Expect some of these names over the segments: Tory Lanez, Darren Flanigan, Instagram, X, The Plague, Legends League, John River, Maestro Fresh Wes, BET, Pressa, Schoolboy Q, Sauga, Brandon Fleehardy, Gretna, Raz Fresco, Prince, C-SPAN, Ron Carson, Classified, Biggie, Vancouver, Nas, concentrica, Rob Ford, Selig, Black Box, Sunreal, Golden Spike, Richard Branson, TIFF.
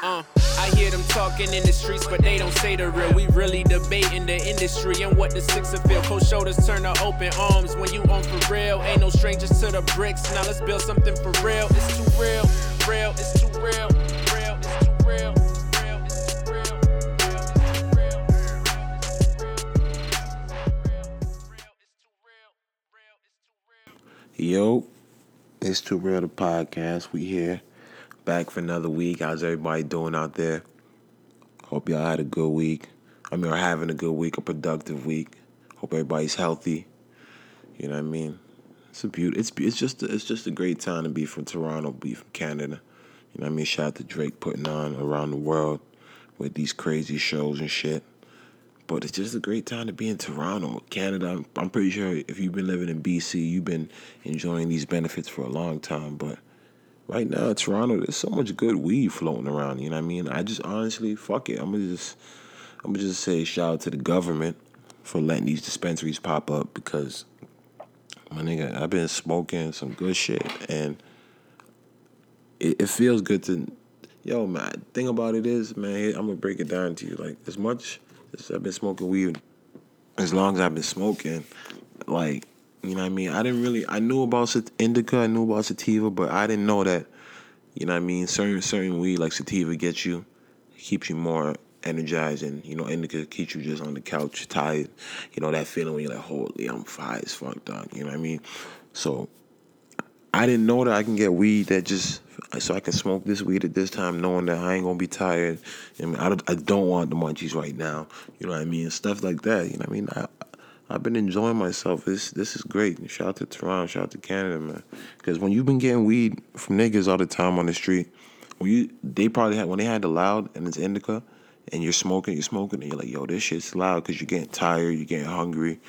I hear them talking in the streets, but they don't say the real. We really debating the industry and what the sixer feel. Cold shoulders turn to open arms when you on for real. Ain't no strangers to the bricks. Now let's build something for real. It's too real, real. It's too real, real. It's too real. Yo, it's Too Real the podcast. We here, back for another week. How's everybody doing out there? Hope y'all had a good week. Are having a good week, a productive week. Hope everybody's healthy. You know what I mean? It's a beauty. It's just a great time to be from Toronto, be from Canada. You know what I mean? Shout out to Drake putting on around the world with these crazy shows and shit. But it's just a great time to be in Toronto, Canada. I'm pretty sure if you've been living in BC, you've been enjoying these benefits for a long time. But right now, Toronto, there's so much good weed floating around. You know what I mean? I just honestly, fuck it. I'm gonna just say shout out to the government for letting these dispensaries pop up because, my nigga, I've been smoking some good shit and it feels good to. Yo, man, thing about it is, man, I'm gonna break it down to you. Like as much. I've been smoking weed as long as I've been smoking. Like, you know what I mean? I knew about indica, I knew about sativa, but I didn't know that, you know what I mean? Certain weed like sativa gets you, keeps you more energized, and, you know, indica keeps you just on the couch, tired. You know, that feeling when you're like, holy, I'm fire as fuck, dog. You know what I mean? So, I didn't know that I can get weed that just... So I can smoke this weed at this time knowing that I ain't going to be tired. I mean, I don't want the munchies right now. You know what I mean? Stuff like that. You know what I mean? I've been enjoying myself. This is great. And shout out to Toronto. Shout out to Canada, man. Because when you've been getting weed from niggas all the time on the street, when they had the loud and it's indica and you're smoking and you're like, yo, this shit's loud because you're getting tired, you're getting hungry,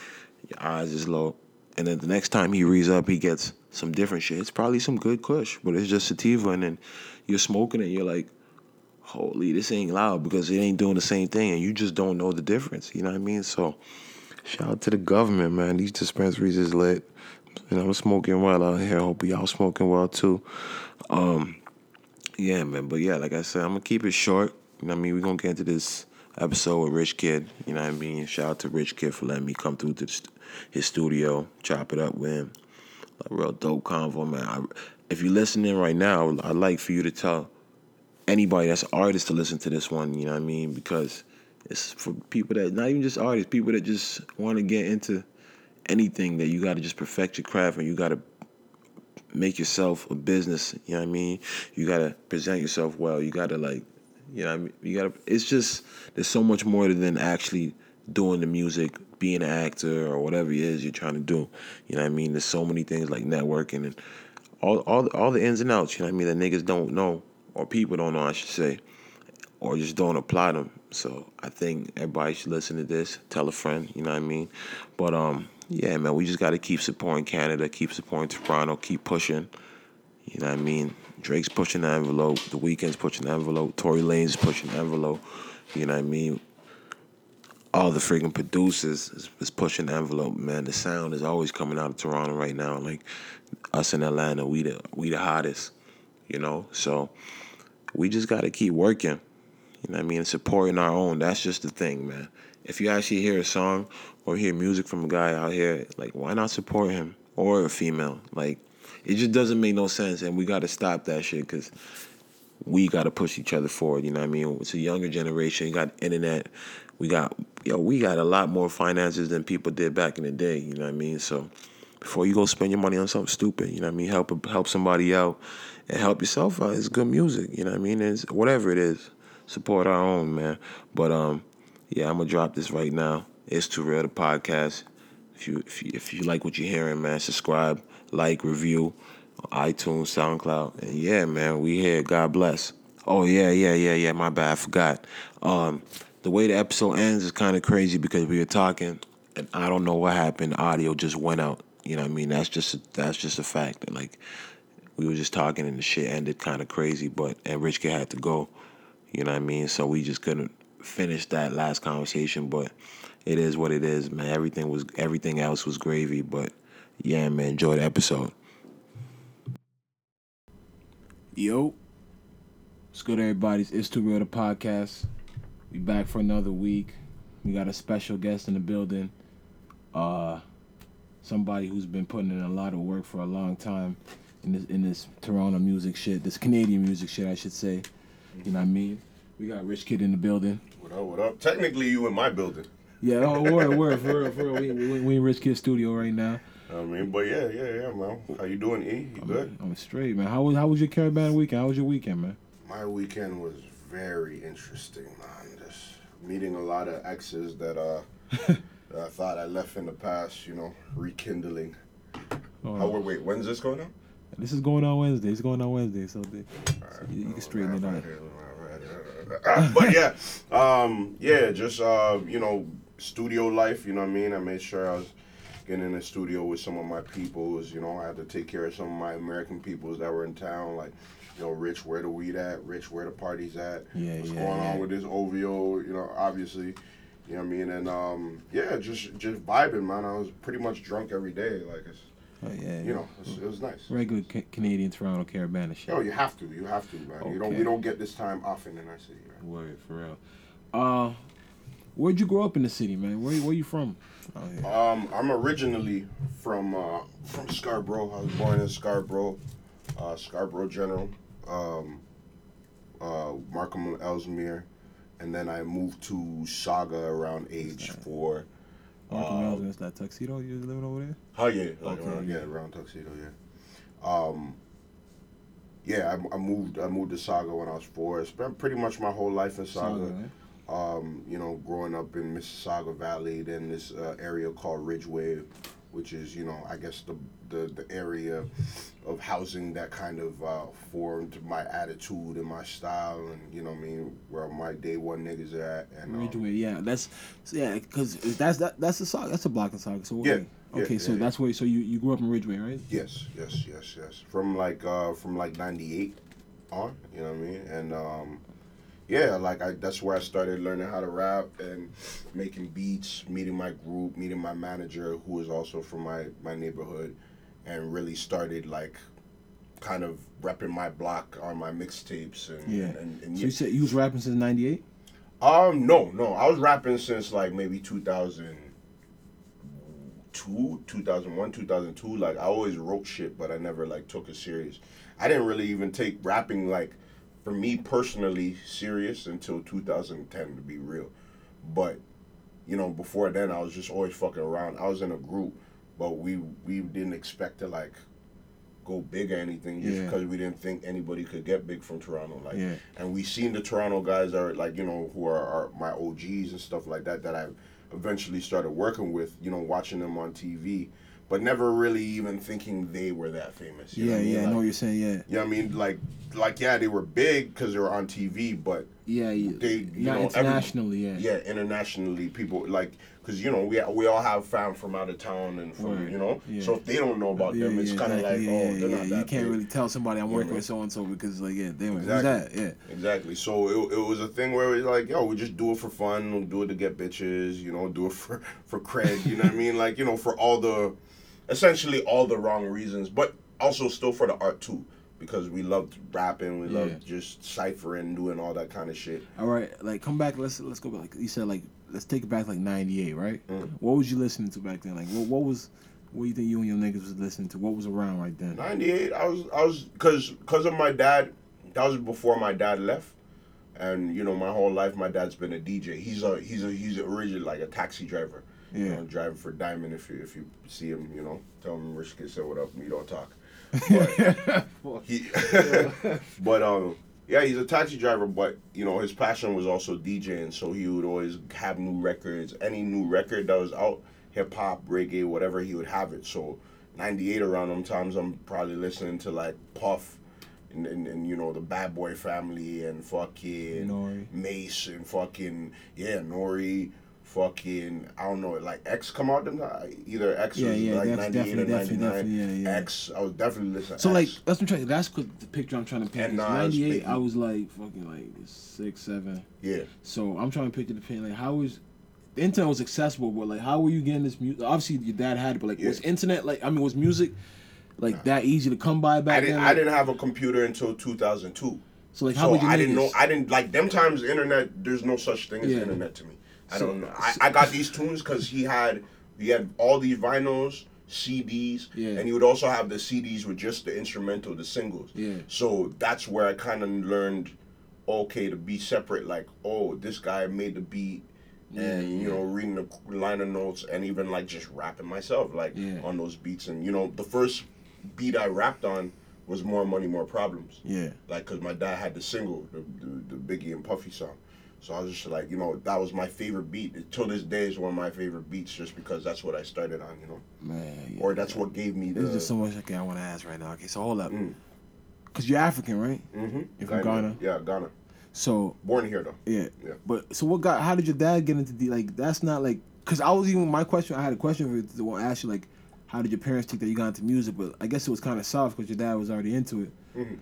your eyes is low. And then the next time he rees up, he gets some different shit. It's probably some good kush, but it's just sativa. And then you're smoking it, and you're like, holy, this ain't loud because it ain't doing the same thing. And you just don't know the difference. You know what I mean? So shout out to the government, man. These dispensaries is lit. And I'm smoking well out here. Hope y'all smoking well, too. Yeah, man. But, yeah, like I said, I'm going to keep it short. You know what I mean? We're going to get into this episode with Rich Kid. You know what I mean? Shout out to Rich Kid for letting me come through to his studio, chop it up with him. A real dope convo, man. If you're listening right now, I'd like for you to tell anybody that's an artist to listen to this one, you know what I mean? Because it's for people that, not even just artists, people that just want to get into anything, that you got to just perfect your craft and you got to make yourself a business, you know what I mean? You got to present yourself well. You got to, like, you know what I mean? You got to, it's just, there's so much more than actually doing the music, being an actor or whatever it is you're trying to do. You know what I mean? There's so many things like networking and all the ins and outs, you know what I mean, that niggas don't know, or people don't know, I should say, or just don't apply them. So I think everybody should listen to this, tell a friend, you know what I mean? But yeah, man, we just got to keep supporting Canada, keep supporting Toronto, keep pushing, you know what I mean? Drake's pushing the envelope, The Weeknd's pushing the envelope, Tory Lanez is pushing the envelope, you know what I mean? All the freaking producers is pushing the envelope, man. The sound is always coming out of Toronto right now. Like, us in Atlanta, we the hottest, you know? So, we just got to keep working, you know what I mean? Supporting our own. That's just the thing, man. If you actually hear a song or hear music from a guy out here, like, why not support him? Or a female? Like, it just doesn't make no sense, and we got to stop that shit because... we got to push each other forward, you know what I mean? It's a younger generation. You got internet. We got a lot more finances than people did back in the day, you know what I mean? So before you go spend your money on something stupid, you know what I mean? Help somebody out and help yourself out. It's good music, you know what I mean? It's whatever it is. Support our own, man. But yeah, I'm going to drop this right now. It's Too Real, the podcast. If you like what you're hearing, man, subscribe, like, review. iTunes, SoundCloud, and yeah, man, we here. God bless. Oh, yeah, my bad, I forgot. The way the episode ends is kind of crazy because we were talking, and I don't know what happened. The audio just went out, you know what I mean? That's just a fact. And, like, we were just talking, and the shit ended kind of crazy, and Rich Kid had to go, you know what I mean? So we just couldn't finish that last conversation, but it is what it is, man. Everything else was gravy, but yeah, man, enjoy the episode. Yo, What's good, everybody? It's Too Real, the podcast. We back for another week. We got a special guest in the building. Somebody who's been putting in a lot of work for a long time in this Toronto music shit, this Canadian music shit, I should say. You know what I mean? We got Rich Kid in the building. What up, what up? Technically, you in my building. Yeah, oh, we're we in Rich Kid studio right now. I mean, but yeah, man. How you doing, E? You good? I'm straight, man. How was your caravan weekend? How was your weekend, man? My weekend was very interesting, man. Just meeting a lot of exes that that I thought I left in the past, you know, rekindling. Oh, wait, when's this going on? This is going on Wednesday. It's going on Wednesday, so you can straighten it out. But yeah, you know, studio life, you know what I mean? I made sure I was getting in the studio with some of my peoples, you know. I had to take care of some of my American peoples that were in town, like, you know, Rich, where the weed at? Rich, where the party's at? Yeah, What's going on with this OVO, you know, obviously, you know what I mean? And, just vibing, man. I was pretty much drunk every day, like, it's... Oh, yeah, you know, it was nice. Regular Canadian Toronto caravan shit. No, you have to, man. Okay. We don't get this time often in our city, man. Word, for real. Where'd you grow up in the city, man? Where you from? Oh, yeah. I'm originally from Scarborough. I was born in Scarborough, Scarborough General, Markham Ellesmere, and then I moved to Sauga around age 4. Markham Ellesmere, is that Tuxedo? You was living over there? Oh, yeah. Like, okay. Around Tuxedo, yeah. I moved to Sauga when I was 4. I spent pretty much my whole life in Sauga. You know, growing up in Mississauga Valley, then this area called Ridgeway, which is, you know, I guess the area of housing that kind of formed my attitude and my style, and, you know what I mean, where my day one niggas are at. And Ridgeway, because that's a block in Sauga. So yeah, that's where. So you grew up in Ridgeway, right? Yes. From 98 on, you know what I mean, and. Yeah, that's where I started learning how to rap and making beats, meeting my group, meeting my manager, who was also from my neighborhood, and really started, kind of repping my block on my mixtapes. So you said you was rapping since 98? No. I was rapping since, maybe 2002, 2001, 2002. I always wrote shit, but I never, took it serious. I didn't really even take rapping, for me personally, serious until 2010, to be real. But, you know, before then, I was just always fucking around. I was in a group, but we didn't expect to, go big or anything, just because we didn't think anybody could get big from Toronto. And we seen the Toronto guys that are, you know, who are my OGs and stuff like that I eventually started working with, you know, watching them on TV. But never really even thinking they were that famous. You know what I mean? I know what you're saying, yeah. You know what I mean? They were big because they were on TV, but... Yeah. Internationally, people, because, you know, we all have fam from out of town and from, you know? Yeah. So if they don't know about them, it's kind of they're not that you can't big. Really tell somebody I'm working with so-and-so because, they were exactly. Who's that? Yeah. Exactly. So it was a thing where it was we just do it for fun, we'll do it to get bitches, you know, do it for cred, you know what I mean? You know, for all the... Essentially all the wrong reasons, but also still for the art too, because we loved rapping, we loved just ciphering, doing all that kind of shit. All right, come back. Let's go back. You said let's take it back 98, right? Mm. What was you listening to back then? What do you think you and your niggas was listening to? What was around right then? 98. I was because of my dad. That was before my dad left, and you know my whole life my dad's been a DJ. He's originally a taxi driver. Yeah. You know, driving for Diamond. If you see him, you know, tell him Rich Kid said what up. Me don't talk. But, he's a taxi driver. But you know, his passion was also DJing. So he would always have new records. Any new record that was out, hip hop, reggae, whatever, he would have it. So 98 around them times, I'm probably listening to Puff. And you know, the Bad Boy Family and fucking Nori. Mase and fucking Nori. Fucking, I don't know, X come out, either X was 98 or 99, X, I was definitely listening to X. So that's what I'm trying to, that's the picture I'm trying to paint. 98, I was fucking 6, 7. Yeah. So I'm trying to picture the paint, how is, the internet was accessible, but how were you getting this music? Obviously your dad had it, but was internet, was music, that easy to come by back then? I didn't have a computer until 2002. So like, how would you know? I didn't like them times. The internet, there's no such thing as the internet to me. I don't know. I got these tunes because he had all these vinyls, CDs, and he would also have the CDs with just the instrumental, the singles. Yeah. So that's where I kind of learned, okay, to be separate. Like, oh, this guy made the beat, and you know, reading the liner notes, and even like just rapping myself, like on those beats. And you know, the first beat I rapped on was More Money, More Problems. Yeah. Like, cause my dad had the single, the Biggie and Puffy song. So I was just like, you know, that was my favorite beat. Until this day is one of my favorite beats, just because that's what I started on, you know. Man. Or that's what gave me the... There's just so much I want to ask right now. Okay, so hold up. Because you're African, right? Mm-hmm. You're from Ghana. Yeah, Ghana. So... Born here, though. Yeah. But, so what got... How did your dad get into the... Like, that's not like... Because I was even... I had a question for you to ask you, like, how did your parents think that you got into music? But I guess it was kind of soft because your dad was already into it. Mm-hmm.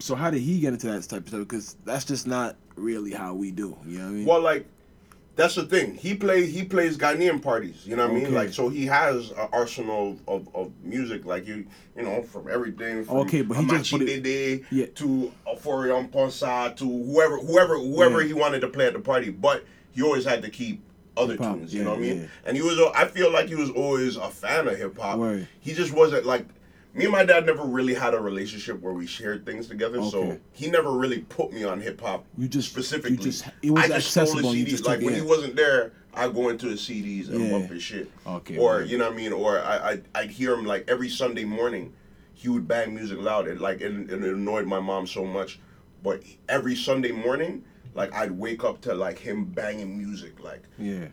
So how did he get into that type of stuff? Because that's just not really how we do. You know what I mean? Well, like, that's the thing. He plays Ghanaian parties. You know what I mean? Like, so he has an arsenal of music. Like, you know, from everything. From but he just put it, to Afori Amponsa to whoever he wanted to play at the party. But he always had to keep other tunes. You know what I mean? And he was. I feel like he was always a fan of hip hop. Right. He just wasn't like. Me and my dad never really had a relationship where we shared things together, so he never really put me on hip-hop specifically. I just stole his CDs. Like, when he wasn't there, I'd go into his CDs and bump his shit. You know what I mean? Or I'd hear him, like, every Sunday morning, he would bang music loud. It annoyed my mom so much. But every Sunday morning, like, I'd wake up to, like, him banging music. Like,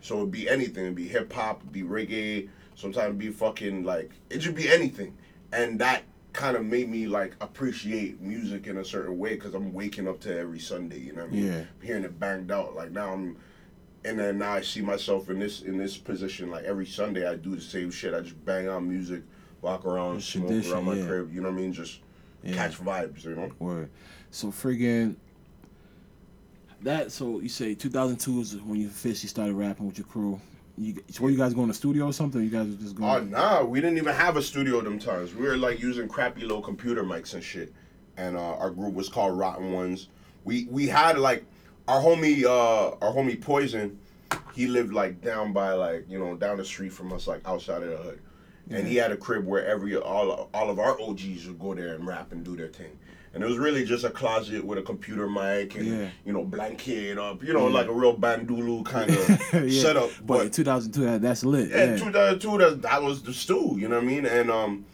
so it'd be anything. It'd be hip-hop, it'd be reggae, sometimes it'd be fucking, like, it'd just be anything. And that kind of made me, like, appreciate music in a certain way because I'm waking up to every Sunday, you know what I mean? Yeah. Hearing it banged out. Like, now I see myself in this position. Like, every Sunday I do the same shit. I just bang out music, walk around, smoke around my crib, you know what I mean? Just catch vibes, you know? Word. So, friggin', so you say 2002 is when you officially started rapping with your crew. Were you guys going to studio or something? You guys were just going... Oh, nah. We didn't even have a studio them times. We were, like, using crappy little computer mics and shit. And our group was called Rotten Ones. We had, like... Our homie Poison, he lived, like, down by, like, you know, down the street from us, like, outside of the hood. Yeah. And he had a crib where all of our OGs would go there and rap and do their thing. And it was really just a closet with a computer mic and, you know, blanket up, you know, like a real Bandulu kind of setup. But in 2002, that's lit. Yeah, in 2002, that was the stew, you know what I mean? And,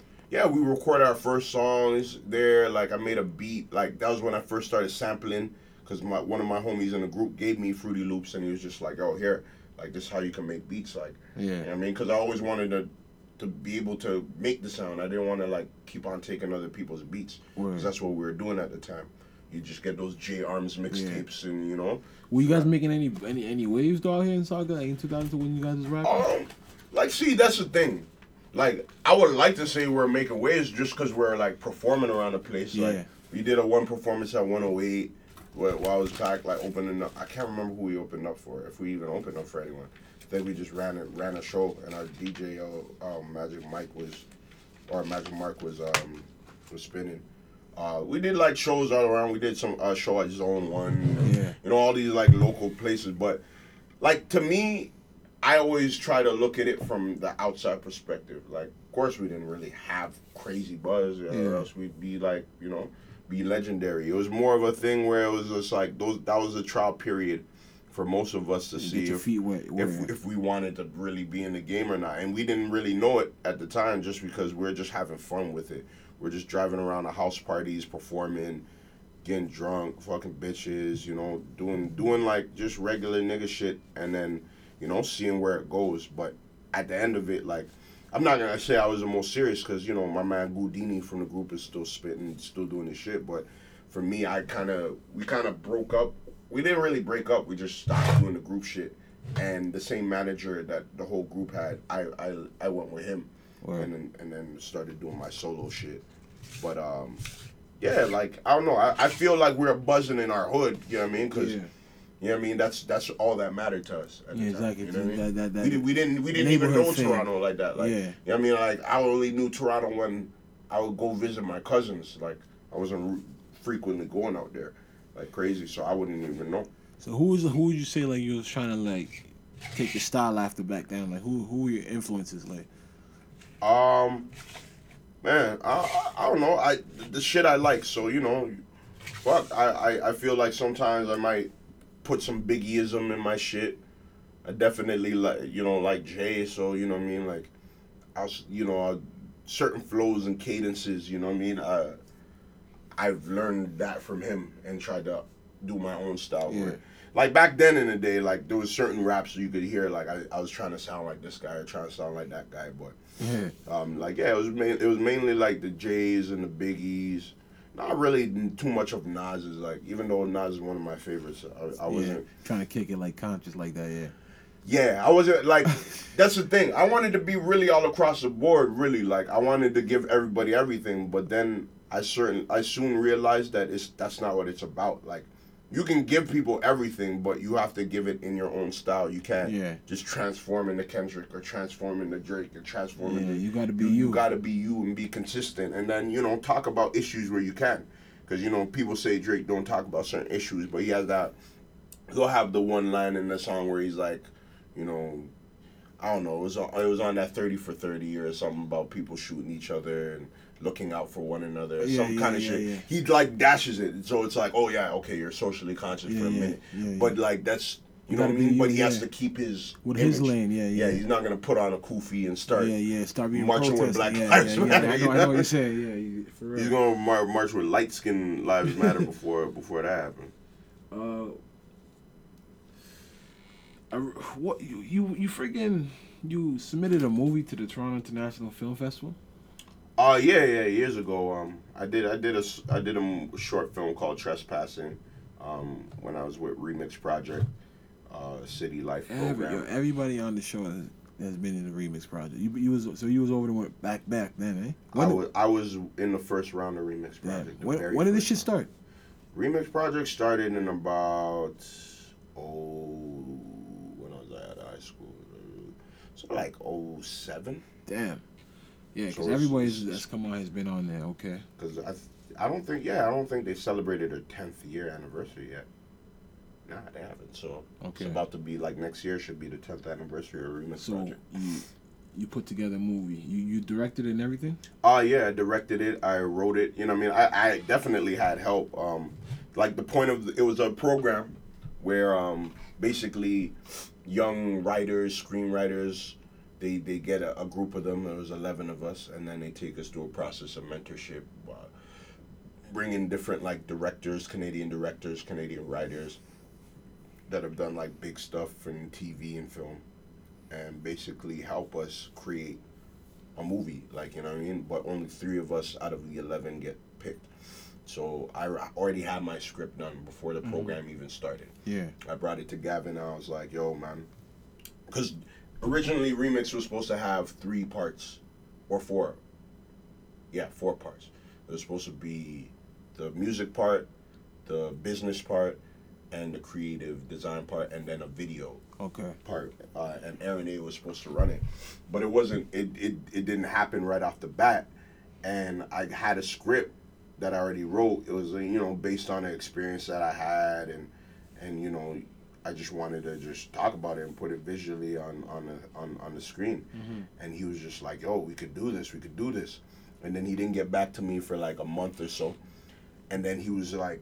we recorded our first songs there. Like, I made a beat. Like, that was when I first started sampling because one of my homies in the group gave me Fruity Loops, and he was just like, oh, here, like, this is how you can make beats. Like, you know what I mean? Because I always wanted to be able to make the sound. I didn't want to, like, keep on taking other people's beats. Because that's what we were doing at the time. You just get those J Arms mixtapes and, you know. Were you guys making any waves out here in Sauga, like, in 2002 when you guys was rapping? Like, see, that's the thing. Like, I would like to say we're making waves just because we're, like, performing around the place. Yeah. Like, we did a one performance at 108 while I was back, like, opening up. I can't remember who we opened up for, if we even opened up for anyone. Then we just ran a show, and our DJ Magic Mark was spinning. We did like shows all around. We did some show at Zone 1, you know, all these like local places. But like to me, I always try to look at it from the outside perspective. Like, of course, we didn't really have crazy buzz, or else we'd be like, you know, be legendary. It was more of a thing where it was just like that was a trial period for most of us to see if we wanted to really be in the game or not. And we didn't really know it at the time just because we're just having fun with it. We're just driving around to house parties, performing, getting drunk, fucking bitches, you know, doing like just regular nigga shit and then, you know, seeing where it goes. But at the end of it, like, I'm not going to say I was the most serious because, you know, my man Goudini from the group is still spitting, still doing his shit. But for me, we kind of broke up. We didn't really break up. We just stopped doing the group shit. And the same manager that the whole group had, I went with him. Wow. And then started doing my solo shit. But, like, I don't know. I feel like we're buzzing in our hood, you know what I mean? Because, you know what I mean? That's all that mattered to us at the time. Exactly. You know what I mean? We didn't even know Toronto like that. Like, you know what I mean? Like, I only knew Toronto when I would go visit my cousins. Like, I wasn't frequently going out there. like crazy, so I wouldn't even know. So who would you say like you was trying to like take your style after back then? Like who were your influences like? Man, I don't know. The shit I like. So you know, fuck. I feel like sometimes I might put some Biggieism in my shit. I definitely like, you know, like Jay. So you know what I mean. Like, I you know certain flows and cadences. You know what I mean. I've learned that from him and tried to do my own style. Yeah. Where, like back then in the day, like there was certain raps you could hear. Like I was trying to sound like this guy, or trying to sound like that guy, but. Yeah. Like yeah, it was mainly like the J's and the Biggies. Not really too much of Nas's. Like even though Nas is one of my favorites, I wasn't trying to kick it like conscious like that. Yeah. Yeah, I wasn't like. That's the thing. I wanted to be really all across the board. Really, like I wanted to give everybody everything. But then I soon realized that that's not what it's about. Like you can give people everything, but you have to give it in your own style. You can't just transform into Kendrick or transform into Drake or transform into... you got to be you. You got to be you and be consistent. And then, you know, talk about issues where you can. Because, you know, people say Drake don't talk about certain issues, but he has that... He'll have the one line in the song where he's like, you know... I don't know. It was on that 30 for 30 or something about people shooting each other and... looking out for one another, some kind of shit. Yeah. He like dashes it, so it's like, oh yeah, okay, you're socially conscious for a minute, but like that's you know what I mean. But he has to keep his with image. His lane, He's not gonna put on a kufi and start marching with Black Lives Matter. I know what you're saying. Yeah, for real. He's gonna march with light skin Lives Matter before that happened. What you friggin' you submitted a movie to the Toronto International Film Festival? Years ago, I did a short film called Trespassing, when I was with Remix Project, City Life Program. Everybody on the show has been in the Remix Project. You was over there back then, eh? I was in the first round of Remix Project. When did this shit start? Remix Project started in about when I was out of high school, so like 2007. Damn. Yeah, because so everybody that's come on has been on there, okay. Because I don't think they celebrated their 10th year anniversary yet. Nah, they haven't, so okay. It's about to be, like, next year should be the 10th anniversary of Remix Project. So, you put together a movie. You directed it and everything? I directed it. I wrote it. You know what I mean? I definitely had help. Like, the point of... It was a program where, basically, young writers, screenwriters... They get a group of them, there was 11 of us, and then they take us through a process of mentorship, bring in different, like, directors, Canadian writers that have done, like, big stuff from TV and film, and basically help us create a movie, like, you know what I mean? But only 3 of us out of the 11 get picked. So I already had my script done before the program even started. Yeah. I brought it to Gavin, and I was like, yo, man, because... Originally, Remix was supposed to have 3 parts, or 4. Yeah, 4 parts. It was supposed to be the music part, the business part, and the creative design part, and then a video part. And Aaron A was supposed to run it. But it wasn't, it didn't happen right off the bat. And I had a script that I already wrote. It was, you know, based on the experience that I had, and you know... I just wanted to just talk about it and put it visually on the screen. Mm-hmm. And he was just like, yo, we could do this. And then he didn't get back to me for like a month or so. And then he was like,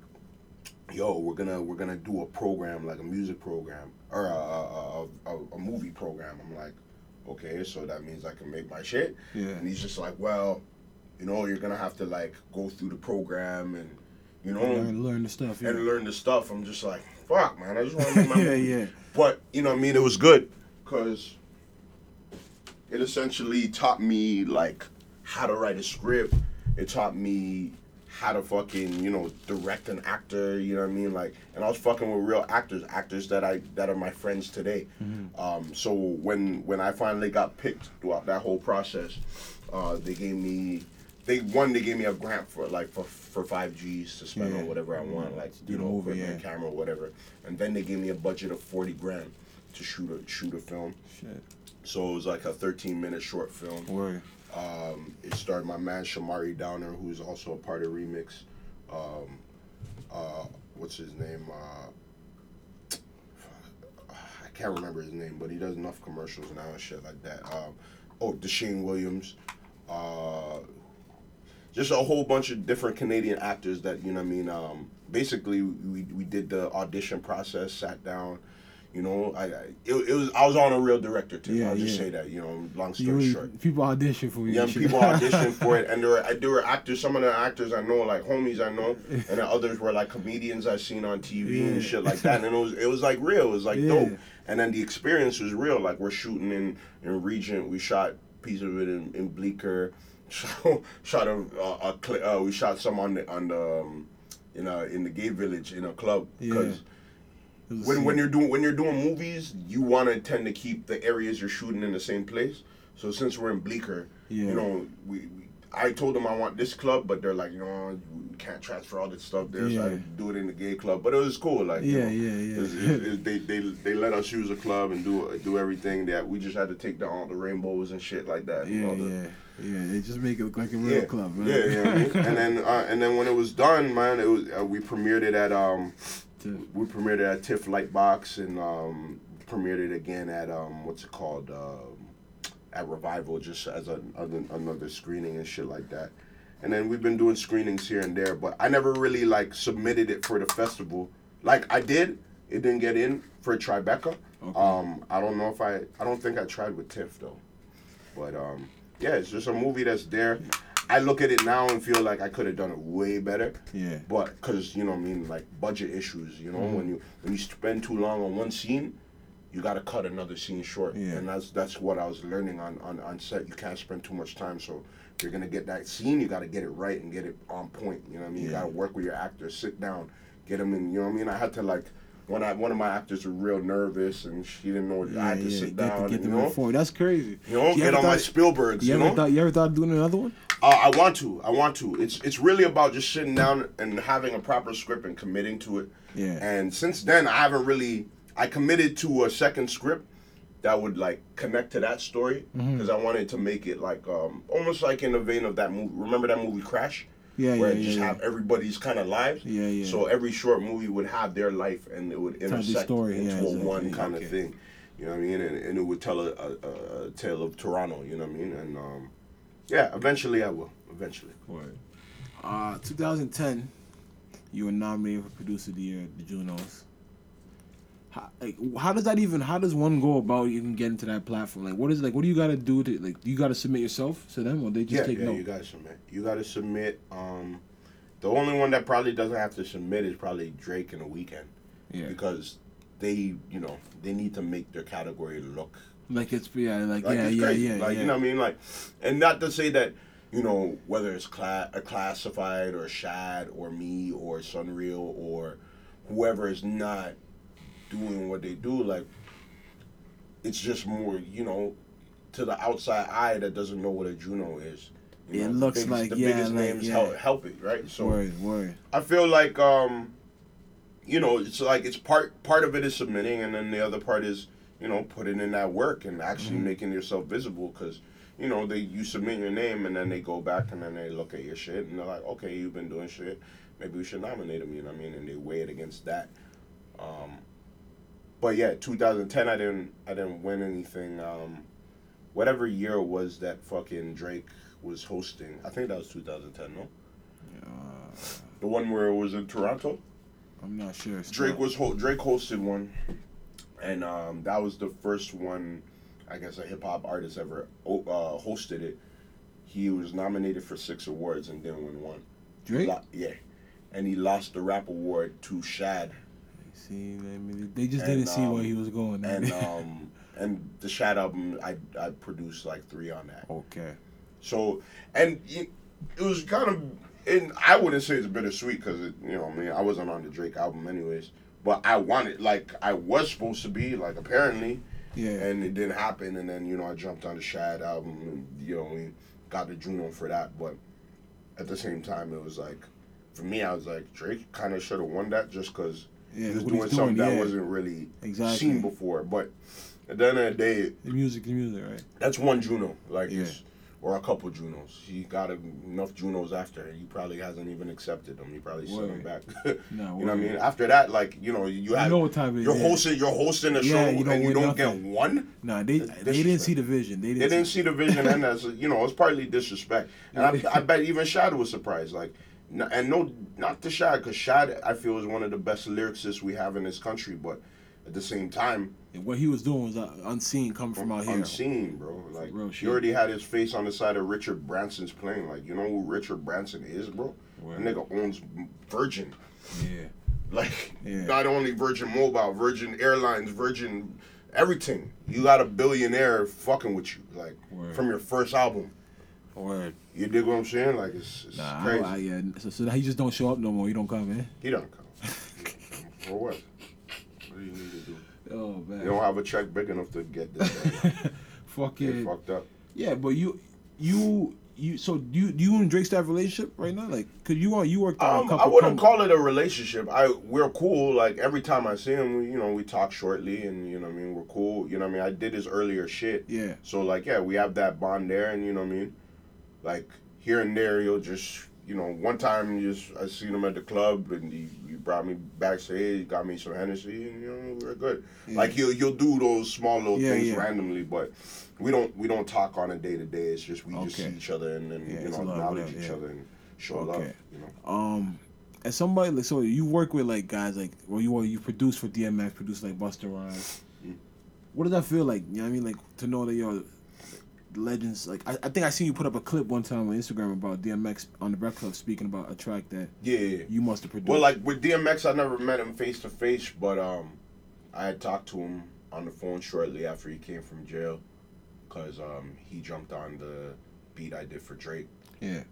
yo, we're gonna do a program, like a music program, or a movie program. I'm like, okay, so that means I can make my shit? Yeah. And he's just like, well, you know, you're gonna have to like go through the program and, you know. Learn the stuff. Yeah. And learn the stuff. I'm just like... Fuck, man, I just want to make my movie. But, you know what I mean, it was good, because it essentially taught me, like, how to write a script. It taught me how to fucking, you know, direct an actor, you know what I mean? Like, and I was fucking with real actors that are my friends today. Mm-hmm. So when I finally got picked throughout that whole process, they gave me a grant for $5,000 to spend on whatever I want, like, you know, over my camera or whatever. And then they gave me a budget of $40,000 to shoot a film. Shit. So it was like a 13-minute short film. Word. It starred my man Shamari Downer, who's also a part of Remix. what's his name? I can't remember his name, but he does enough commercials now and shit like that. Deshane Williams. Just a whole bunch of different Canadian actors that, you know what I mean, basically we did the audition process, sat down, you know, I was on a real director too. Yeah, I'll just say that, you know, long story short. People audition for you. Yeah, people audition for it, and there were actors, some of the actors I know, like homies I know, and the others were like comedians I seen on TV and shit like that, and it was like real, it was like dope, and then the experience was real, like we're shooting in Regent, we shot a piece of it in Bleecker. We shot some in the gay village in a club because when you're doing movies, you want to tend to keep the areas you're shooting in the same place. So since we're in Bleecker, you know, I told them I want this club, but they're like, you know, we can't transfer all this stuff there, so I do it in the gay club. But it was cool, like you know. They let us use a club and do everything that we just had to take down all the rainbows and shit like that. They just make it look like a real club, right? And then when it was done, man, it was we premiered it at TIFF Lightbox and premiered it again at at Revival, just as another screening and shit like that. And then we've been doing screenings here and there, but I never really like submitted it for the festival. Like I did, it didn't get in for Tribeca. Okay. I don't think I tried with TIFF though, but it's just a movie that's there. I look at it now and feel like I could have done it way better. Yeah. But because, you know what I mean, like budget issues, you know, when you spend too long on one scene, you got to cut another scene short. Yeah. And that's what I was learning on set. You can't spend too much time. So if you're going to get that scene, you got to get it right and get it on point. You know what I mean? Yeah. You got to work with your actors, sit down, get them in. You know what I mean? I had to like... One of my actors was real nervous, and she didn't know I had to sit down. To get them informed. That's crazy. You know, get on my Spielbergs. You ever thought of doing another one? I want to. It's really about just sitting down and having a proper script and committing to it. Yeah. And since then, I haven't really. I committed to a second script that would like connect to that story because I wanted to make it like almost like in the vein of that movie. Remember that movie Crash? Have everybody's kind of lives. So every short movie would have their life, and it would intersect into one kind of thing. You know what I mean? And it would tell a tale of Toronto. You know what I mean? And eventually I will. Eventually. Right. 2010, you were nominated for Producer of the Year at the Junos. How does one go about even getting to that platform? Like, what do you gotta do to like? Do you gotta submit yourself to them, or they just take note? Yeah, you gotta submit. The only one that probably doesn't have to submit is probably Drake and The Weeknd. Yeah. Because they need to make their category look like it's great. You know what I mean? Like, and not to say that. You know, whether it's Classified or Shad or me or Sunreal or whoever is not doing what they do, like, it's just more, you know, to the outside eye that doesn't know what a Juno is. You know, it looks like, the biggest names help it, right? So word. I feel like, you know, it's like it's part of it is submitting, and then the other part is, you know, putting in that work and actually making yourself visible because, you know, you submit your name and then they go back and then they look at your shit and they're like, okay, you've been doing shit. Maybe we should nominate him, you know what I mean? And they weigh it against that. But yeah, 2010, I didn't win anything. Whatever year it was that fucking Drake was hosting, I think that was 2010, no? Yeah. The one where it was in Toronto? I'm not sure. Drake hosted one, and that was the first one, I guess, a hip-hop artist ever hosted it. He was nominated for 6 awards and didn't win one. Drake? And he lost the rap award to Shad. See, they just didn't see where he was going. And and the Shad album, I produced like 3 on that. Okay. So, and it was kind of, and I wouldn't say it's bittersweet because, you know, I mean, I wasn't on the Drake album anyways. But I wanted, like, I was supposed to be, like, apparently. Yeah. And it didn't happen. And then, you know, I jumped on the Shad album and, you know, we got the Juno for that. But at the same time, it was like, for me, I was like, Drake kind of should have won that just because. Yeah, he was doing something that wasn't really seen before. But at the end of the day... The music, right? That's one Juno. Like, it's, or a couple Junos. He got enough Junos after her. He probably hasn't even accepted them. He probably sent them back. No, you know what I mean? After that, like, you know, you have, you know what time it is. You're hosting a show and you don't get one? Nah, they didn't see the vision. They didn't see the vision, and that's, you know, it's partly disrespect. And I bet even Shad was surprised. Like, and no, not to Shad, because Shad, I feel, is one of the best lyricists we have in this country, but at the same time, and what he was doing was unseen, coming from out here. Unseen, bro. Like, he already had his face on the side of Richard Branson's plane. Like, you know who Richard Branson is, bro? Wow. That nigga owns Virgin. Yeah. Like, not only Virgin Mobile, Virgin Airlines, Virgin everything. You got a billionaire fucking with you, like, from your first album. Word. You dig what I'm saying? Like, it's crazy. So he just don't show up no more. He don't come, man. He don't come. For what? What do you need to do? Oh, man. You don't have a check big enough to get this. Fuck it. Fucked up. Yeah, but you. So do you and Drake have a relationship right now? Like, cause you worked on a couple. I wouldn't call it a relationship. We're cool. Like, every time I see him, we, you know, we talk shortly, and you know what I mean, we're cool. You know what I mean, I did his earlier shit. Yeah. So like, yeah, we have that bond there, and you know what I mean, like here and there, you'll just, you know, one time I seen him at the club and he brought me backstage, got me some Hennessy, and you know, we're good. Yeah. Like you'll do those small little things randomly, but we don't talk on a day to day. It's just we just see each other and then you know, acknowledge each other and show love. You know. As somebody like, so you work with like guys like, well, you produce for DMX, produce like Busta Rhymes. Mm. What does that feel like? You know what I mean? Like to know that you're Legends, like I think I seen you put up a clip one time on Instagram about DMX on the Breakfast Club speaking about a track that you must have produced. Well, like with DMX, I never met him face to face, but I had talked to him on the phone shortly after he came from jail, cause he jumped on the beat I did for Drake. Yeah.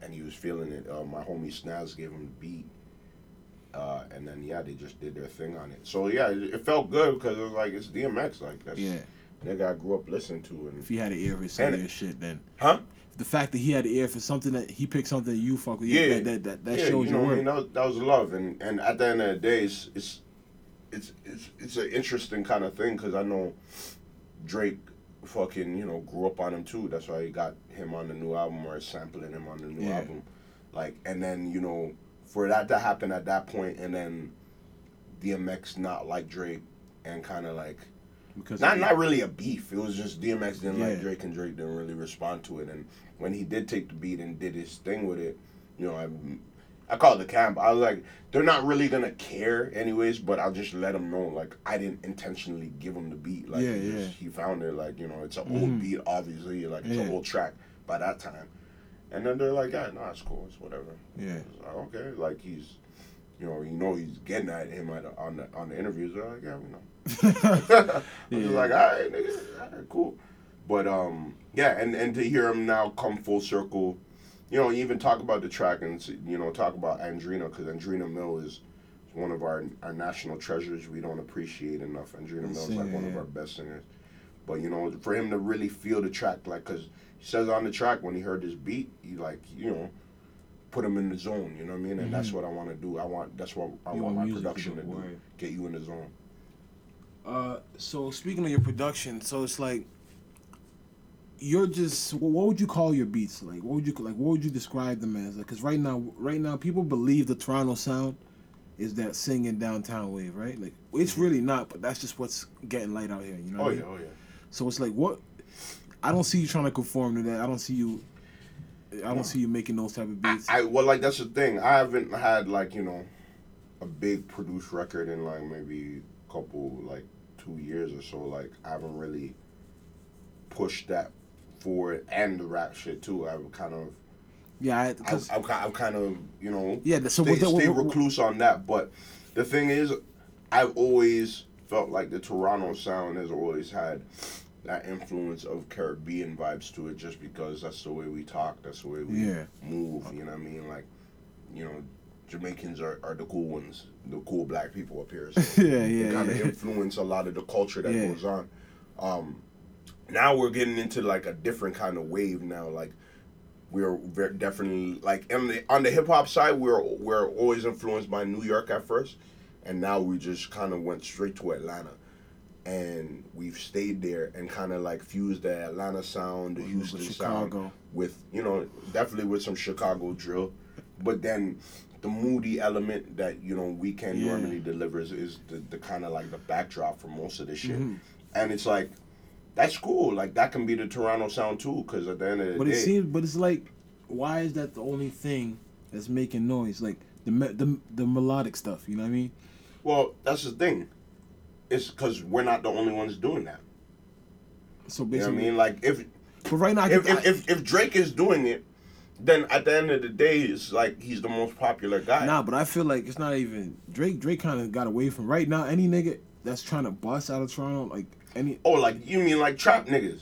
And he was feeling it. My homie Snaz gave him the beat. And then they just did their thing on it. So yeah, it felt good because it was like it's DMX, like that's. Yeah. That guy I grew up listening to. And if he had an ear for some of your shit, then. Huh? The fact that he had an ear for something that he picked something that you fuck with. Yeah. That shows you know your work. That was love. And at the end of the day, it's an interesting kind of thing because I know Drake fucking, you know, grew up on him too. That's why he got him on the new album or sampling him on the new album. Like, and then, you know, for that to happen at that point and then DMX not like Drake and kind of like, because not really a beef. It was just DMX didn't like Drake, and Drake didn't really respond to it. And when he did take the beat and did his thing with it, you know, I called the camp. I was like, they're not really gonna care anyways, but I'll just let them know. Like, I didn't intentionally give him the beat. Like, he found it. Like, you know, it's an old beat, obviously. Like, it's an old track by that time. And then they're like, yeah, no, it's cool. It's whatever. Yeah. Like, okay. Like, he's, you know he's getting at him on the interviews. They're like, yeah, we know. I was like, all right, nigga, all right, cool. But, and to hear him now come full circle, you know, even talk about the track and, you know, talk about Andrina, because Andrina Mill is one of our national treasures we don't appreciate enough. Andrina Mill is like one of our best singers. But, you know, for him to really feel the track, like, because he says on the track when he heard this beat, he, like, you know, put him in the zone, you know what I mean? And that's what I want to do. That's what I want my production to do, get you in the zone. So speaking of your production, so it's like you're just what would you call your beats? Like what would you describe them as? Like, cause right now people believe the Toronto sound is that singing downtown wave, right? Like it's really not, but that's just what's getting light out here. You know? Oh yeah. So it's like I don't see you trying to conform to that. I don't see you making those type of beats. Well, like that's the thing. I haven't had like a big produced record in like maybe a couple 2 years or so. Like I haven't really pushed that forward, and the rap shit too. I've kind of I've kind of So stay recluse on that. But the thing is, I've always felt like the Toronto sound has always had that influence of Caribbean vibes to it, just because that's the way we talk, that's the way we move. You know what I mean? Like Jamaicans are the cool ones, the cool black people up here. So they kind of influence a lot of the culture that goes on. Now we're getting into like a different kind of wave now. Like we're definitely like on the hip hop side, we're always influenced by New York at first, and now we just kind of went straight to Atlanta. and we've stayed there and kind of like fused the Atlanta sound, the Houston sound with, you know, definitely with some Chicago drill, but then the moody element that, you know, Weeknd normally delivers is the kind of like the backdrop for most of this shit. Mm-hmm. And it's like, that's cool. Like, that can be the Toronto sound too, because at the end of the day... But it's like, why is that the only thing that's making noise? Like, the melodic stuff, you know what I mean? Well, that's the thing. It's because we're not the only ones doing that. So basically, you know what I mean? Like, but right now, if Drake is doing it, then at the end of the day, it's like he's the most popular guy. Nah, but I feel like it's not even Drake kind of got away from right now. Any nigga that's trying to bust out of Toronto, like any. Oh, like you mean like trap niggas?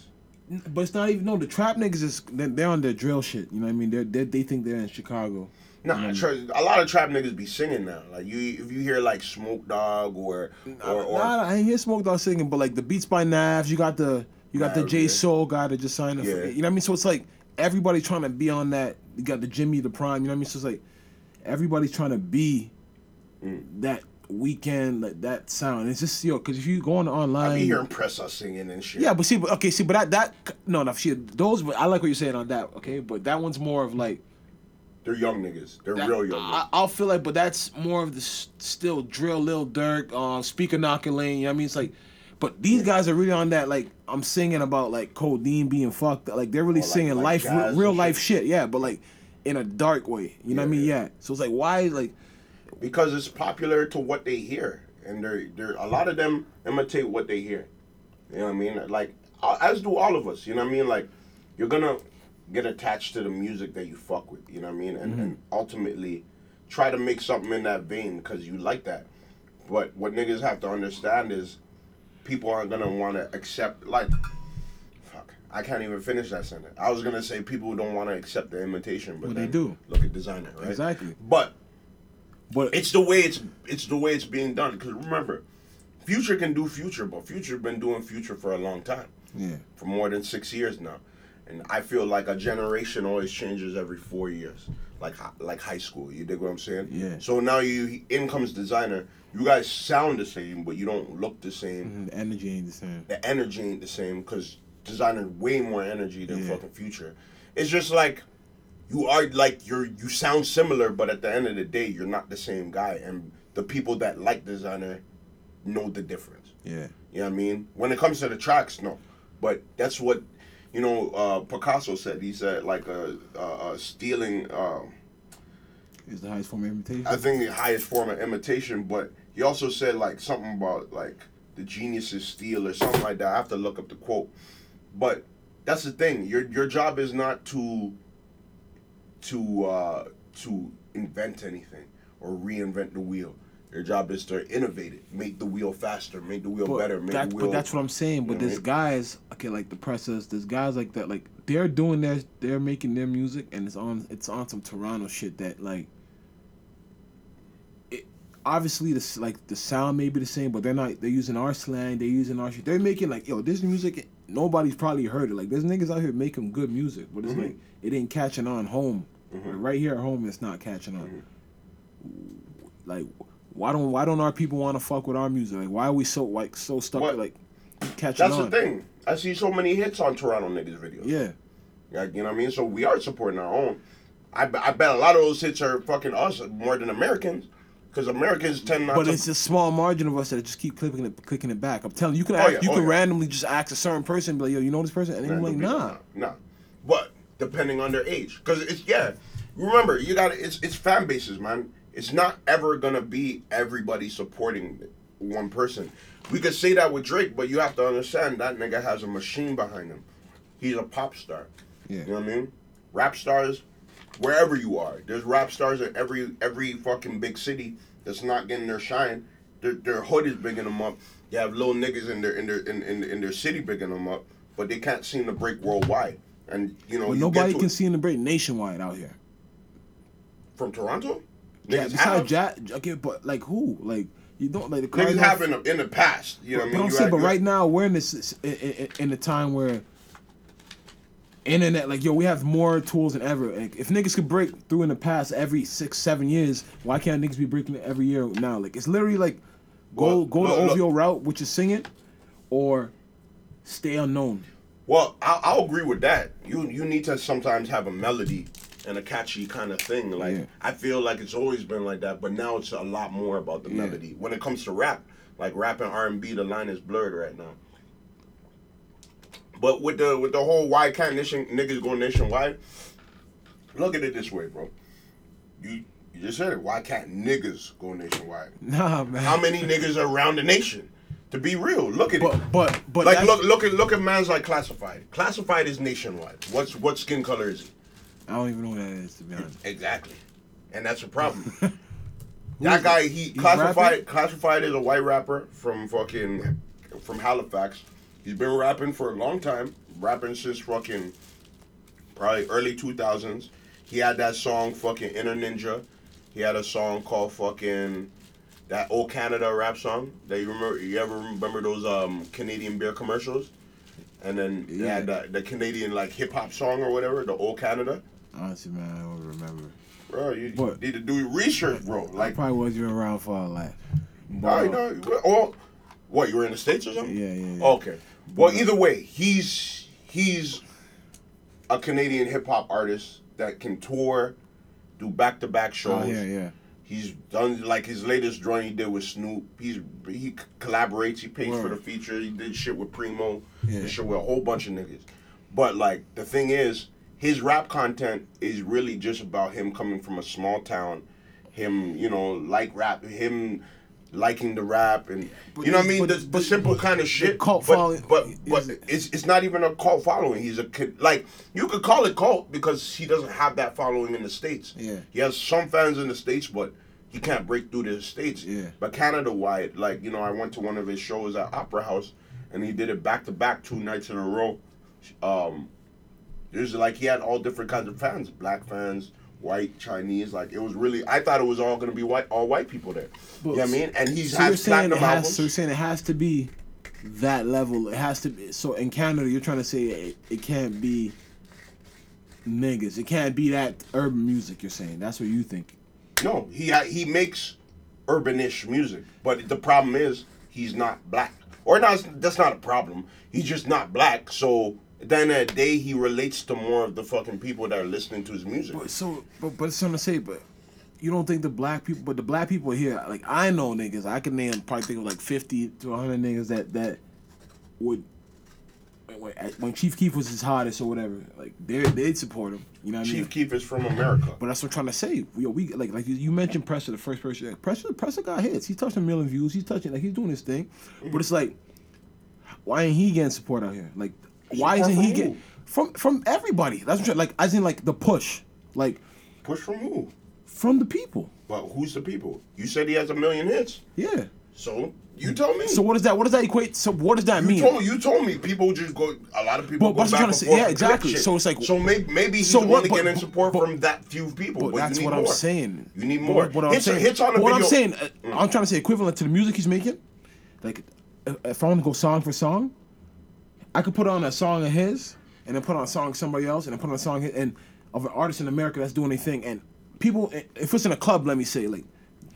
But it's not even the trap niggas is they're on their drill shit. You know what I mean? They think they're in Chicago. Nah, a lot of trap niggas be singing now. Like, if you hear, like, Smoke Dogg or I ain't hear Smoke Dogg singing, but, like, the Beats by Nav, you got the J-Soul guy that just signed up. Yeah. You know what I mean? So it's like, everybody trying to be on that. You got the Jimmy, the Prime, you know what I mean? So it's like, everybody's trying to be that Weeknd, like, that sound. It's just, yo, because if you go on online... I be hearing Pressa singing and shit. Yeah, but I like what you're saying on that, okay? But that one's more of, like... They're young niggas. They're real young niggas. I'll feel like, but that's more of the still drill, Lil Durk, Speaker Knocker Lane, you know what I mean? It's like, but these guys are really on that, like, I'm singing about, like, codeine being fucked. Like, they're really singing life, real life shit, yeah, but, like, in a dark way. You know what I mean? Yeah. So it's like, why, like... Because it's popular to what they hear. And they're a lot of them imitate what they hear. You know what I mean? Like, as do all of us, you know what I mean? Like, you're gonna... get attached to the music that you fuck with, you know what I mean? And, and ultimately try to make something in that vein because you like that. But what niggas have to understand is people aren't going to want to accept, like, fuck, I can't even finish that sentence. I was going to say people don't want to accept the imitation, but they do. Look at Designer, right? Exactly. But it's the way it's being done, because remember, Future can do Future, but Future been doing Future for a long time. Yeah. For more than 6 years now. And I feel like a generation always changes every 4 years, like high school. You dig what I'm saying? Yeah. So now in comes Designer. You guys sound the same, but you don't look the same. Mm-hmm. The energy ain't the same. The energy ain't the same because Designer way more energy than fucking Future. It's just like you are like you sound similar, but at the end of the day, you're not the same guy. And the people that like Designer know the difference. Yeah. You know what I mean? When it comes to the tracks, no, but that's what. You know, Picasso said, he said, like, stealing... is the highest form of imitation? I think the highest form of imitation, but he also said, like, something about, like, the geniuses steal or something like that. I have to look up the quote. But that's the thing. Your job is not to invent anything or reinvent the wheel. Your job is to innovate it, make the wheel faster, make the wheel better, make the wheel... But that's what I'm saying. But there's guys, okay, like the Pressas, there's guys like that, like, they're doing their... They're making their music, and it's on some Toronto shit that, like... It, obviously, this, like, the sound may be the same, but they're not... They're using our slang, they're using our shit. They're making, like, yo, this music, nobody's probably heard it. Like, there's niggas out here making good music, but it's like, it ain't catching on home. Mm-hmm. Like, right here at home, it's not catching on. Mm-hmm. Like... Why don't our people want to fuck with our music? Like, why are we so stuck with, like, catching on? That's the thing. I see so many hits on Toronto niggas videos. Yeah. Like, you know what I mean? So we are supporting our own. I bet a lot of those hits are fucking us more than Americans, because Americans tend not to... But it's a small margin of us that just keep clicking it back. I'm telling you, you can randomly just ask a certain person, be like, yo, you know this person? And they're like, nah. But depending on their age, because remember, you got it's fan bases, man. It's not ever going to be everybody supporting one person. We could say that with Drake, but you have to understand that nigga has a machine behind him. He's a pop star. Yeah. You know what I mean? Rap stars, wherever you are. There's rap stars in every fucking big city that's not getting their shine. Their hood is bigging them up. They have little niggas in their city bigging them up, but they can't seem to break worldwide. And, you know, nobody can seem to break nationwide out here. From Toronto? Yeah, besides Jazz, okay, but like who? Like you don't like the niggas have in the past, you know what I mean? Don't say, but right now we're in this in the time where internet, like yo, we have more tools than ever. Like, if niggas could break through in the past every 6-7 years, why can't niggas be breaking it every year now? Like it's literally like go the OVO route, which is singing, or stay unknown? Well, I'll agree with that. You need to sometimes have a melody and a catchy kind of thing. Like, yeah. I feel like it's always been like that, but now it's a lot more about the melody. When it comes to rap, like rap and R&B, the line is blurred right now. But with the whole why can't niggas go nationwide, look at it this way, bro. You just said it. Why can't niggas go nationwide? Nah, man. How many niggas are around the nation? To be real, look at it. But like look at man's like Classified. Classified is nationwide. What skin color is he? I don't even know what that is, to be honest. Exactly, and that's a problem. That guy, he classified as a white rapper from Halifax. He's been rapping for a long time, rapping since probably early 2000s. He had that song Inner Ninja. He had a song called that old Canada rap song that you ever remember those Canadian beer commercials? And then they had the Canadian like hip hop song or whatever, the old Canada. Honestly, man, I don't remember. Bro, you need to do your research, bro. Like I probably wasn't even around for all that. What, you were in the States or something? Yeah. Okay. Well, either way, he's a Canadian hip hop artist that can tour, do back-to-back shows. Oh, yeah. He's done, like, his latest joint he did with Snoop. He collaborates. He pays for the feature. He did shit with Primo. Yeah. Did shit with a whole bunch of niggas. But, like, the thing is, his rap content is really just about him coming from a small town, him, you know, like rap, him liking the rap, and, you know what I mean? The simple kind of shit. Cult following. But it's not even a cult following. He's a kid. Like, you could call it cult because he doesn't have that following in the States. Yeah. He has some fans in the States, but he can't break through the States. Yeah. But Canada-wide, like, you know, I went to one of his shows at Opera House, and he did it back-to-back 2 nights in a row. There's, like, he had all different kinds of fans. Black fans, white, Chinese, like, it was really, I thought it was all going to be all white people there. But, you know what I mean? And he's had platinum albums. So you're saying it has to be that level. It has to be, so in Canada, you're trying to say it can't be niggas. It can't be that urban music you're saying. That's what you think. No, he makes urban-ish music. But the problem is, he's not black. Or not, that's not a problem. He's just not black, so at the end of the day, he relates to more of the people that are listening to his music. But it's something to say, but you don't think the black people here, like, I know niggas, I can think of like 50 to 100 niggas that would, when Chief Keef was his hottest or whatever, like, they'd support him, you know what I mean? Chief Keef is from America. But that's what I'm trying to say. We like you mentioned Pressa, the first person. Like, Pressa got hits. He's touching 1 million views. He's touching, like, he's doing his thing. Mm-hmm. But it's like, why ain't he getting support out here? Like, why isn't he getting from everybody? That's what as in like the push. Like push from who? From the people. But who's the people? You said he has 1 million hits. Yeah. So you tell me. So what is that? What does that equate? So what does that mean? You told me people just go. A lot of people go back and forth. Yeah, exactly. So it's like. So maybe he's only getting support from that few people. But that's what I'm saying. You need more. Hits on a video. What I'm saying, I'm trying to say equivalent to the music he's making. Like, if I want to go song for song, I could put on a song of his, and then put on a song of somebody else, and then put on a song of an artist in America that's doing their thing. And people, if it's in a club, let me say, like,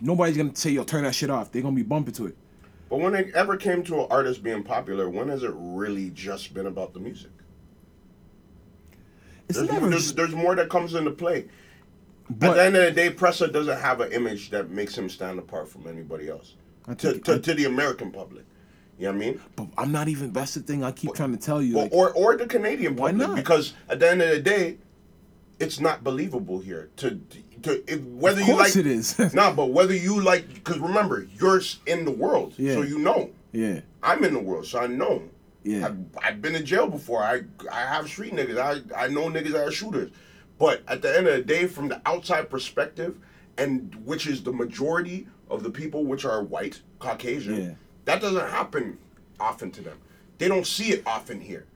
nobody's going to say, yo, turn that shit off. They're going to be bumping to it. But when it ever came to an artist being popular, when has it really just been about the music? There's more that comes into play. But at the end of the day, Pressa doesn't have an image that makes him stand apart from anybody else to the American public. You know what I mean? But I'm not even, that's the thing I keep trying to tell you. Like, or the Canadian public. Why not? Because at the end of the day, it's not believable here. Whether you like it is. Nah, but whether you like, because remember, you're in the world, so you know. Yeah. I'm in the world, so I know. Yeah. I've been in jail before. I have street niggas. I know niggas that are shooters. But at the end of the day, from the outside perspective, and which is the majority of the people, which are white, Caucasian. Yeah. That doesn't happen often to them. They don't see it often here.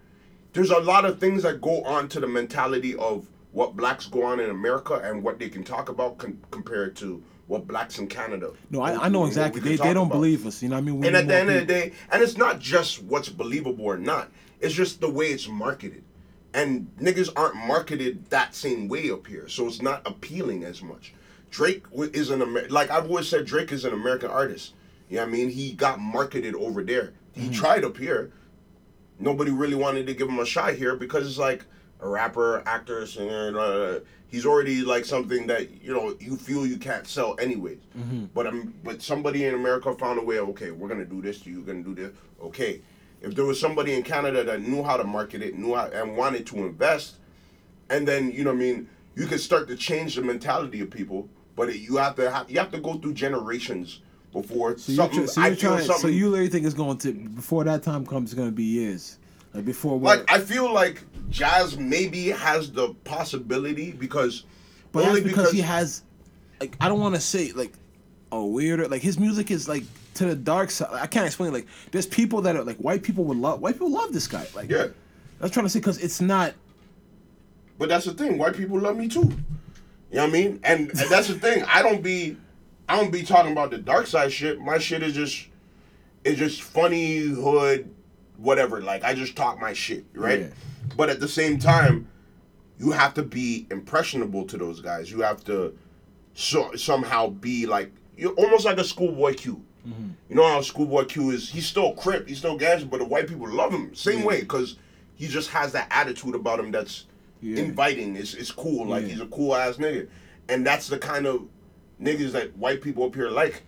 There's a lot of things that go on to the mentality of what blacks go on in America and what they can talk about compared to what blacks in Canada. No, I know exactly. They don't believe us. You know what I mean? And at the end of the day, and it's not just what's believable or not. It's just the way it's marketed. And niggas aren't marketed that same way up here. So it's not appealing as much. Drake is an American. Like I've always said, Drake is an American artist. You know what I mean? He got marketed over there. He tried up here. Nobody really wanted to give him a shot here because it's like a rapper, actor, singer. He's already like something that, you know, you feel you can't sell anyways. Mm-hmm. But somebody in America found a way of, okay, we're going to do this to you, you're going to do this. Okay. If there was somebody in Canada that knew how to market it, knew how, and wanted to invest, and then, you know what I mean, you could start to change the mentality of people, but you have to go through generations before So you literally think it's going to, before that time comes, it's going to be years. Like, before what? Like, I feel like Jazz maybe has the possibility because... But only that's because he has, like, I don't want to say, like, a weirder... Like, his music is, like, to the dark side. I can't explain, like, there's people that are, like, white people love this guy. Like, yeah. I was trying to say, because it's not... But that's the thing. White people love me, too. You know what I mean? And that's the thing. I don't be talking about the dark side shit. My shit is just... It's just funny, hood... whatever, like, I just talk my shit, right? Yeah. But at the same time, you have to be impressionable to those guys. You have to somehow be, like, you're almost like a Schoolboy Q. Mm-hmm. You know how Schoolboy Q is, he's still crip, he's still gangster, but the white people love him, same way, because he just has that attitude about him that's inviting, it's cool, like, he's a cool-ass nigga. And that's the kind of niggas that white people up here like.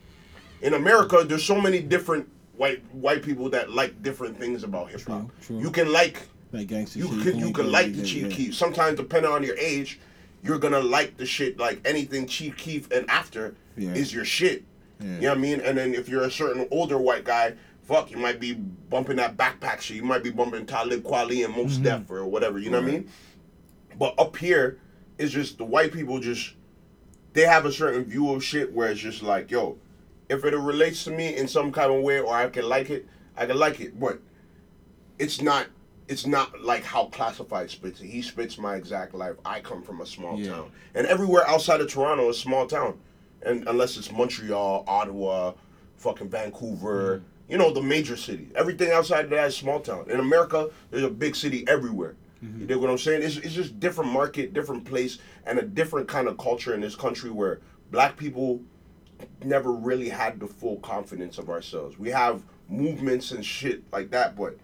In America, there's so many different white people that like different things about hip hop. You can like gangster shit. You can like the Chief Keef. Sometimes, depending on your age, you're gonna like the shit. Like anything Chief Keef and after is your shit. Yeah. You know what I mean? And then if you're a certain older white guy, you might be bumping that backpack shit. You might be bumping Talib Kweli and Mos Def or whatever. You know what I mean? But up here, it's just the white people they have a certain view of shit where it's just like, yo, if it relates to me in some kind of way, or I can like it. But it's not like how Classified spits it. He spits my exact life. I come from a small town. And everywhere outside of Toronto is small town. And unless it's Montreal, Ottawa, fucking Vancouver, you know, the major city. Everything outside of that is small town. In America, there's a big city everywhere. Mm-hmm. You dig what I'm saying? It's just different market, different place, and a different kind of culture in this country where black people never really had the full confidence of ourselves. We have movements and shit like that, but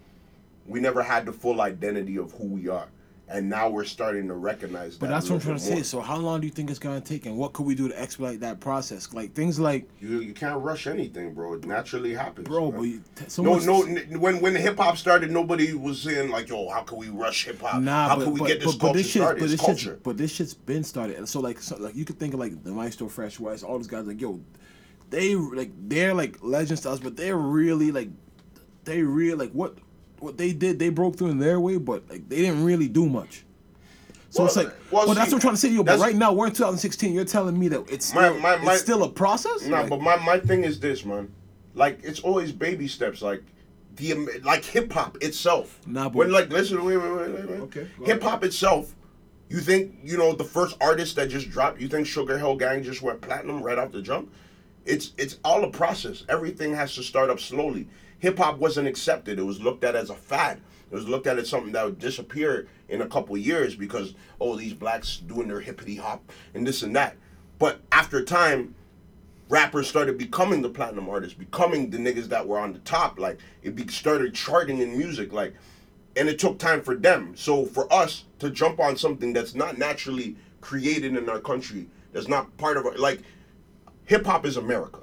we never had the full identity of who we are. And now we're starting to recognize that. But that's what I'm trying to say. So how long do you think it's going to take, and what could we do to expedite that process? Like, things like... You can't rush anything, bro. It naturally happens. Bro, but... When hip-hop started, nobody was saying, like, yo, how can we rush hip-hop? How can we get this culture started? It's culture. But this shit's been started. And so, you could think of, like, the Maestro Fresh Wes, all those guys, like, yo, they're legends to us, but they're really, like... What they did, they broke through in their way, but like they didn't really do much. So that's what I'm trying to say to you. But right now, we're in 2016. You're telling me that it's still a process? No, but my thing is this, man. Like, it's always baby steps. Like hip hop itself. Nah, but wait. Okay. Hip hop itself. You think you know the first artist that just dropped? You think Sugar Hill Gang just went platinum right off the jump? It's all a process. Everything has to start up slowly. Hip-hop wasn't accepted. It was looked at as a fad. It was looked at as something that would disappear in a couple years because, oh, these blacks doing their hippity-hop and this and that. But after time, rappers started becoming the platinum artists, becoming the niggas that were on the top. Like, started charting in music. Like, and it took time for them. So for us to jump on something that's not naturally created in our country, that's not part of our... Like, hip-hop is America.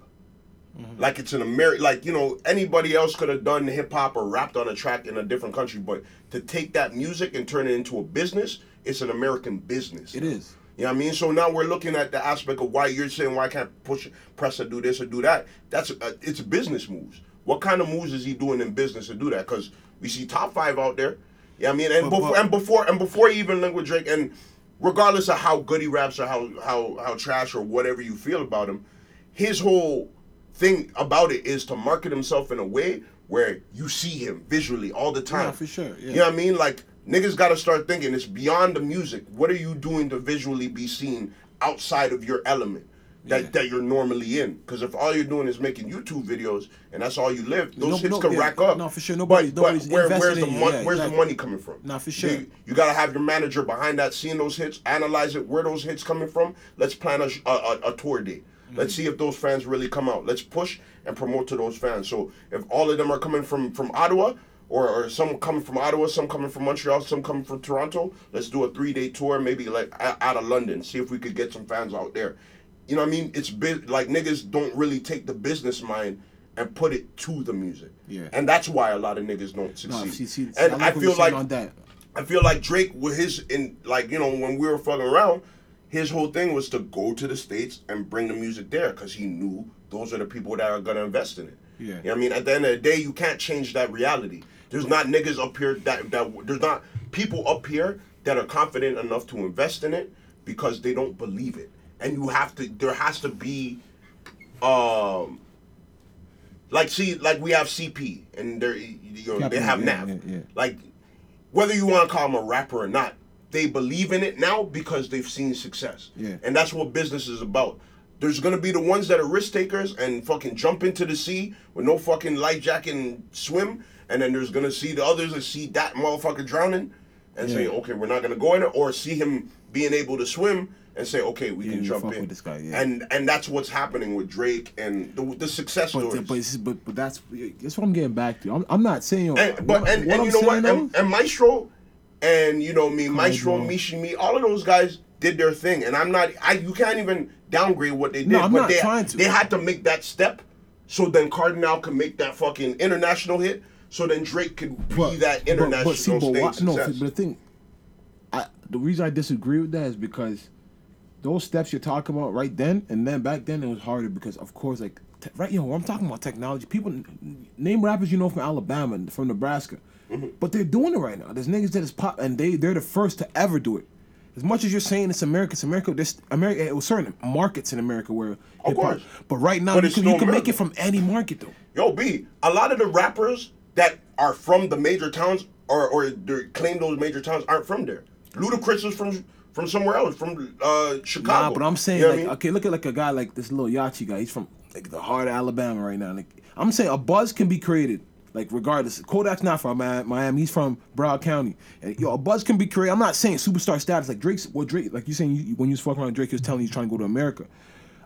Mm-hmm. Like, it's an American, like, you know, anybody else could have done hip-hop or rapped on a track in a different country, but to take that music and turn it into a business, it's an American business. It is. You know what I mean? So now we're looking at the aspect of why you're saying, why can't Pressa do this or do that? It's business moves. What kind of moves is he doing in business to do that? Because we see Top 5 out there, you know what I mean? And, before he even linked with Drake, and regardless of how good he raps or how trash or whatever you feel about him, his whole... thing about it is to market himself in a way where you see him visually all the time. Yeah, for sure. Yeah. You know what I mean? Like, niggas got to start thinking it's beyond the music. What are you doing to visually be seen outside of your element that you're normally in? Because if all you're doing is making YouTube videos and that's all you live, those hits can rack up. No, for sure. Where's the money coming from? No, for sure. You got to have your manager behind that, seeing those hits, analyze it, where those hits coming from. Let's plan a tour date. Let's see if those fans really come out. Let's push and promote to those fans. So if all of them are coming from Ottawa, or some coming from Ottawa, some coming from Montreal, some coming from Toronto, let's do a 3-day tour, maybe like out of London, see if we could get some fans out there. You know what I mean? It's like niggas don't really take the business mind and put it to the music. Yeah. And that's why a lot of niggas don't succeed. No, see, and I feel like Drake with his, in like, you know, when we were fucking around, his whole thing was to go to the States and bring the music there because he knew those are the people that are going to invest in it. Yeah. You know what I mean? At the end of the day, you can't change that reality. There's not niggas up here that there's not people up here that are confident enough to invest in it because they don't believe it. And you have to, there has to be, like we have CP and they're, you know, they have Nav. Yeah. Like, whether you want to call them a rapper or not, they believe in it now because they've seen success. Yeah. And that's what business is about. There's going to be the ones that are risk takers and fucking jump into the sea with no fucking life jacket and swim. And then there's going to see the others that see that motherfucker drowning and say, okay, we're not going to go in it. Or see him being able to swim and say, okay, we can jump in. With this guy, yeah. And that's what's happening with Drake and the success stories. But that's what I'm getting back to. I'm not saying... And Maestro and, you know, Maestro, Mishimi, all of those guys did their thing. And I'm not... you can't even downgrade what they did. No, I'm not trying to. They had to make that step so then Cardinal could make that fucking international hit. So then Drake could be that international success. No, but the reason I disagree with that is because those steps you're talking about right then, and then back then it was harder because, of course, like, I'm talking about technology. People, name rappers you know from Alabama and from Nebraska, but they're doing it right now. There's niggas that is pop, and they're the first to ever do it. As much as you're saying it's America. There's America. It was certain markets in America where, of course, but right now you can make it from any market though. Yo, B, a lot of the rappers that are from the major towns or they claim those major towns aren't from there. Ludacris is from somewhere else, from Chicago. Nah, but I'm saying, you know what I mean? Okay, look at like a guy like this little Yachi guy. He's from like the heart of Alabama right now. Like I'm saying, a buzz can be created. Like regardless, Kodak's not from Miami. He's from Broward County. And a buzz can be created. I'm not saying superstar status. Like Drake. Like you saying when you was fucking around Drake, he was telling you trying to go to America.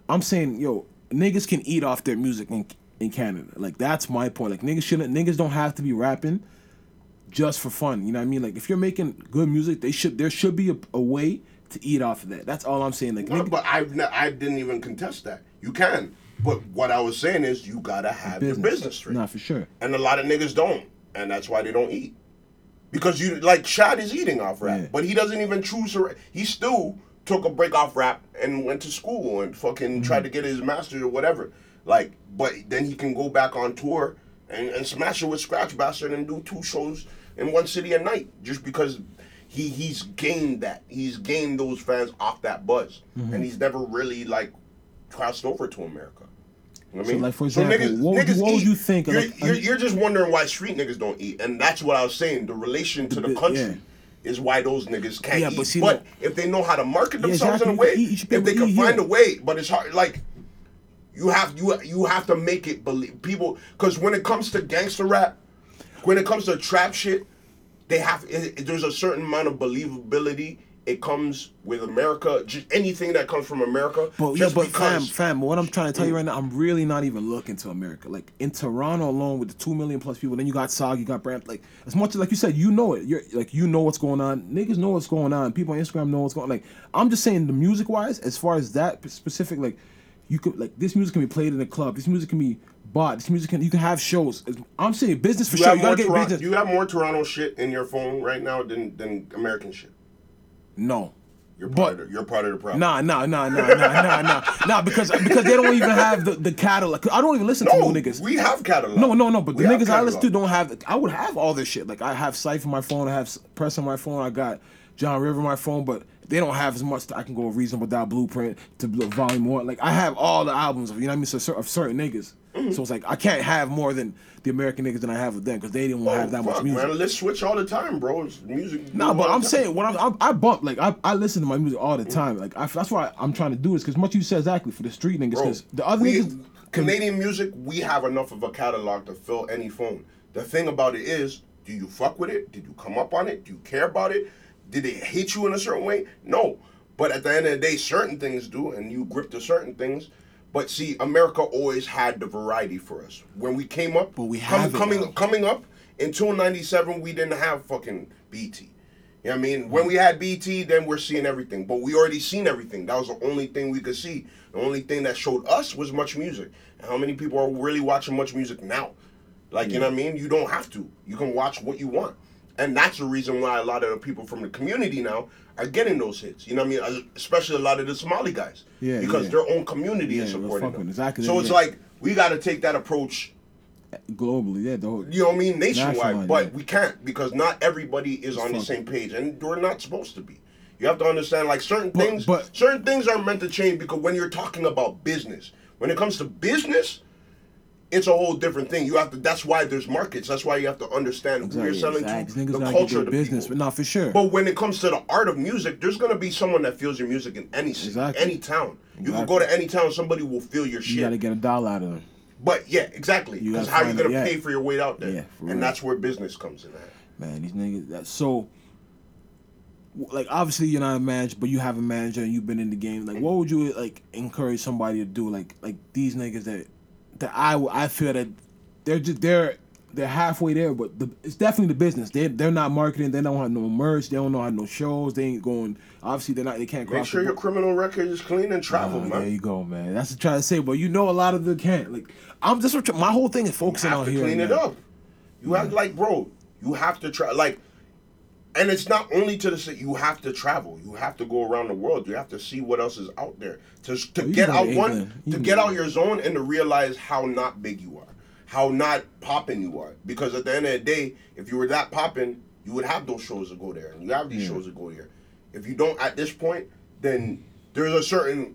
I'm saying niggas can eat off their music in Canada. Like, that's my point. Like, niggas don't have to be rapping just for fun. You know what I mean? Like, if you're making good music, there should be a way to eat off of that. That's all I'm saying. Like, but I didn't even contest that. You can. But what I was saying is you got to have your business straight. Nah, for sure. And a lot of niggas don't. And that's why they don't eat. Because, Shad is eating off rap. Yeah. But he doesn't even choose to... He still took a break off rap and went to school and fucking tried to get his master's or whatever. Like, but then he can go back on tour and smash it with Scratch Bastard and do 2 shows in one city a night just because he's gained that. He's gained those fans off that buzz. Mm-hmm. And he's never really, like, crossed over to America. You know what I mean? Like, for example, what would you think? You're just wondering why street niggas don't eat. And that's what I was saying. The relation to the country. Yeah. Is why those niggas can't eat. But if they know how to market themselves in a way, if they can find a way, but it's hard, like... You have to make it believe people, because when it comes to gangster rap, when it comes to trap shit, there's a certain amount of believability. It comes with America, just anything that comes from America. But fam, what I'm trying to tell you right now, I'm really not even looking to America. Like in Toronto alone, with the 2 million plus people, then you got Sauga, you got Bram. Like as much as like you said, you know it. You're like you know what's going on. Niggas know what's going on. People on Instagram know what's going on. Like I'm just saying, the music wise, as far as that specific, like. You could like this music can be played in a club. This music can be bought. This music can you can have shows. I'm saying business for sure. You gotta get business. You have more Toronto shit in your phone right now than American shit. No, you're part of the problem. Nah. Because they don't even have the catalog. I don't even listen to new niggas. We have catalog. No. But the niggas I listen to don't have. I would have all this shit. Like I have Cypher on my phone. I have Pressa on my phone. I got John River on my phone, but. They don't have as much. I can go Reasonable Doubt, Blueprint to Volume 1. Like I have all the albums of of certain niggas. Mm-hmm. So it's like I can't have more than the American niggas than I have with them because they didn't have that much music. Man, let's switch all the time, bro. It's music. Nah, but I'm saying when I bump like I listen to my music all the time. Like that's why I'm trying to do this because much you said exactly for the street niggas because the other niggas. Canadian music, we have enough of a catalog to fill any phone. The thing about it is, do you fuck with it? Did you come up on it? Do you care about it? Did they hate you in a certain way? No. But at the end of the day, certain things do, and you grip to certain things. But see, America always had the variety for us. When we came up, but we coming up until 97, we didn't have fucking BET. You know what I mean? When we had BET, then we're seeing everything. But we already seen everything. That was the only thing we could see. The only thing that showed us was Much Music. And how many people are really watching Much Music now? Like, you know what I mean? You don't have to. You can watch what you want. And that's the reason why a lot of the people from the community now are getting those hits. You know what I mean? Especially a lot of the Somali guys. Yeah, because their own community is supporting them. Exactly. So it's like, we got to take that approach globally, the whole, you know what I mean? Nationwide. But we can't, because not everybody is on the same page. And we're not supposed to be. You have to understand, like, certain things are meant to change, because when you're talking about business, when it comes to business, it's a whole different thing. You have to. That's why there's markets. That's why you have to understand who you're selling to, the culture, the business, people. But not for sure. But when it comes to the art of music, there's gonna be someone that feels your music in any city, any town. You can go to any town, somebody will feel your shit. You gotta get a dollar out of them. But yeah, exactly. Because how you gonna pay for your weight out there? Yeah, and that's where business comes in at. Man, these niggas. Like, obviously you're not a manager, but you have a manager and you've been in the game. Like, what would you like encourage somebody to do? Like these niggas that I feel that they're halfway there, but it's definitely the business. They're not marketing. They don't have no merch. They don't know how no shows. They ain't going. Obviously, they're not. They can't. Make sure your criminal record is clean and travel, man. There you go, man. That's what I'm trying to say. But you know, a lot of them can't. Like, I'm just my whole thing is focusing on here. You have to clean it up. You have like, bro. You have to try like. And it's not only to the city. You have to travel. You have to go around the world. You have to see what else is out there to get out out your zone and to realize how not big you are, how not popping you are. Because at the end of the day, if you were that popping, you would have those shows to go there, and you have these shows to go there. If you don't at this point, then there's a certain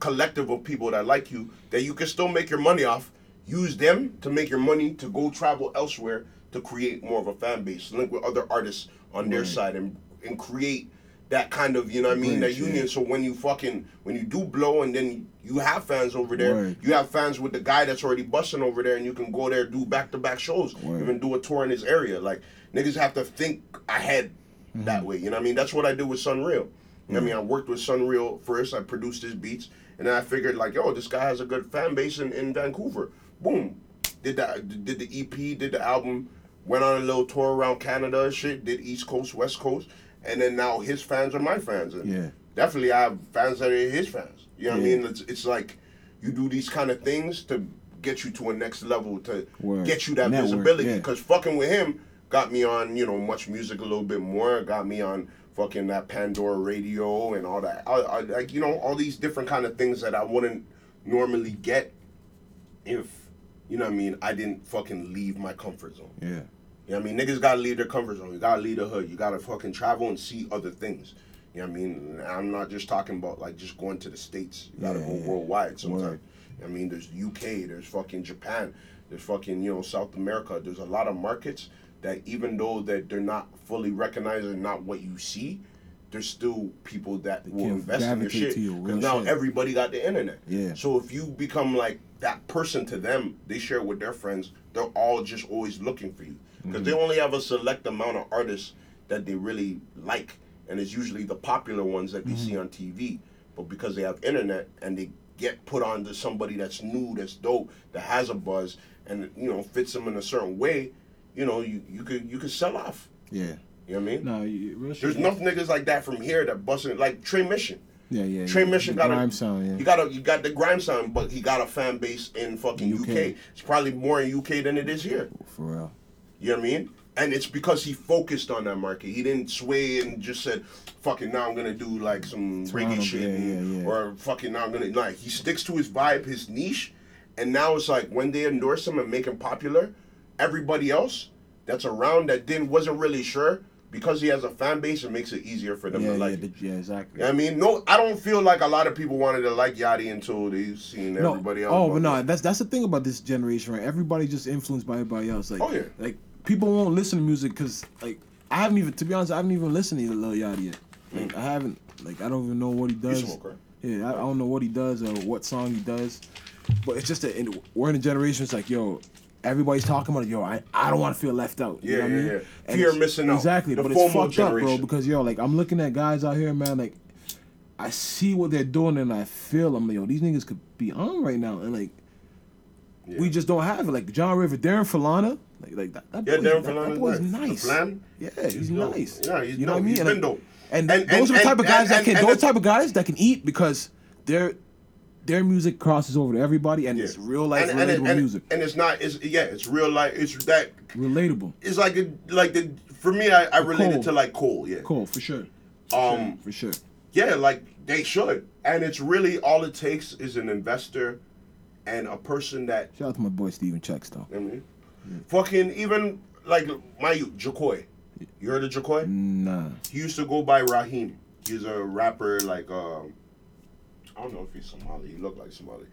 collective of people that like you that you can still make your money off. Use them to make your money to go travel elsewhere to create more of a fan base, link with other artists on their side and create that kind of, you know what I mean, that union. So when you do blow and then you have fans over there, you have fans with the guy that's already busting over there, and you can go there, do back-to-back shows, even do a tour in his area. Like, niggas have to think ahead that way, you know what I mean? That's what I did with Sunreal. You know what I mean? I worked with Sunreal first, I produced his beats, and then I figured like, yo, this guy has a good fan base in Vancouver. Boom. Did the EP, did the album, went on a little tour around Canada and shit, did East Coast, West Coast, and then now his fans are my fans. And definitely I have fans that are his fans. You know what I mean? It's like you do these kind of things to get you to a next level, to get you that network, visibility. Because fucking with him got me on, you know, Much Music a little bit more, got me on fucking that Pandora radio and all that. I like, you know, all these different kind of things that I wouldn't normally get if, you know what I mean, I didn't fucking leave my comfort zone. Yeah. You know what I mean? Niggas gotta leave their comfort zone. You gotta leave the hood. You gotta fucking travel and see other things. You know what I mean? I'm not just talking about like just going to the States. You gotta go worldwide sometimes. You know what I mean, there's UK, there's fucking Japan, there's fucking, you know, South America. There's a lot of markets that even though that they're not fully recognized and not what you see, there's still people that will invest in your shit. Because now everybody got the internet. Yeah. So if you become like that person to them, they share with their friends, they're all just always looking for you. Because they only have a select amount of artists that they really like. And it's usually the popular ones that they see on TV. But because they have internet and they get put on to somebody that's new, that's dope, that has a buzz, and, you know, fits them in a certain way, you know, you could sell off. Yeah. You know what I mean? No, there's enough niggas like that from here that busting, like Trey Mission. Yeah. Trey Mission got grime sound, He got the grime sound, but he got a fan base in fucking UK. It's probably more in UK than it is here. For real. You know what I mean? And it's because he focused on that market. He didn't sway and just said, fucking now I'm going to do like some Toronto reggae shit. Or fucking now I'm going to, like, he sticks to his vibe, his niche. And now it's like when they endorse him and make him popular, everybody else that's around that wasn't really sure, because he has a fan base, it makes it easier for them to like it. Yeah, exactly. You know what I mean? No, I don't feel like a lot of people wanted to like Yachty until they've seen everybody else. Oh, but no, that's the thing about this generation, right? Everybody just influenced by everybody else. Like, like, people won't listen to music because, like, to be honest, I haven't even listened to Lil Yachty yet. Like, I haven't, like, I don't even know what he does. You smoke, right? Yeah, I don't know what he does or what song he does. But it's just that we're in a generation, it's like, yo, everybody's talking about it. Yo, I don't want to feel left out. You know what I mean? Fear of missing out. Exactly, but it's fucked up, bro, because, yo, like, I'm looking at guys out here, man, like, I see what they're doing and I feel, I'm like, yo, these niggas could be on right now. And, like, we just don't have it. Like, John River, Darren Flanigan, like that boy's nice. Yeah, he's nice. Yeah, he's you know what I mean? And, those are the type of guys that can, those type of guys that can eat because their music crosses over to everybody, and it's real life relatable music. And it's not, it's real life. It's that relatable. It's like for me, I relate it to like Cole. Yeah, Cole for sure. For sure. Yeah, like they should, and it's really all it takes is an investor and a person that. Shout out to my boy Steven Checks though. I mean, fucking even like my youth, Jacoy. You heard of Jacoy? Nah. He used to go by Raheem. He's a rapper like I don't know if he's Somali. He looked like Somali,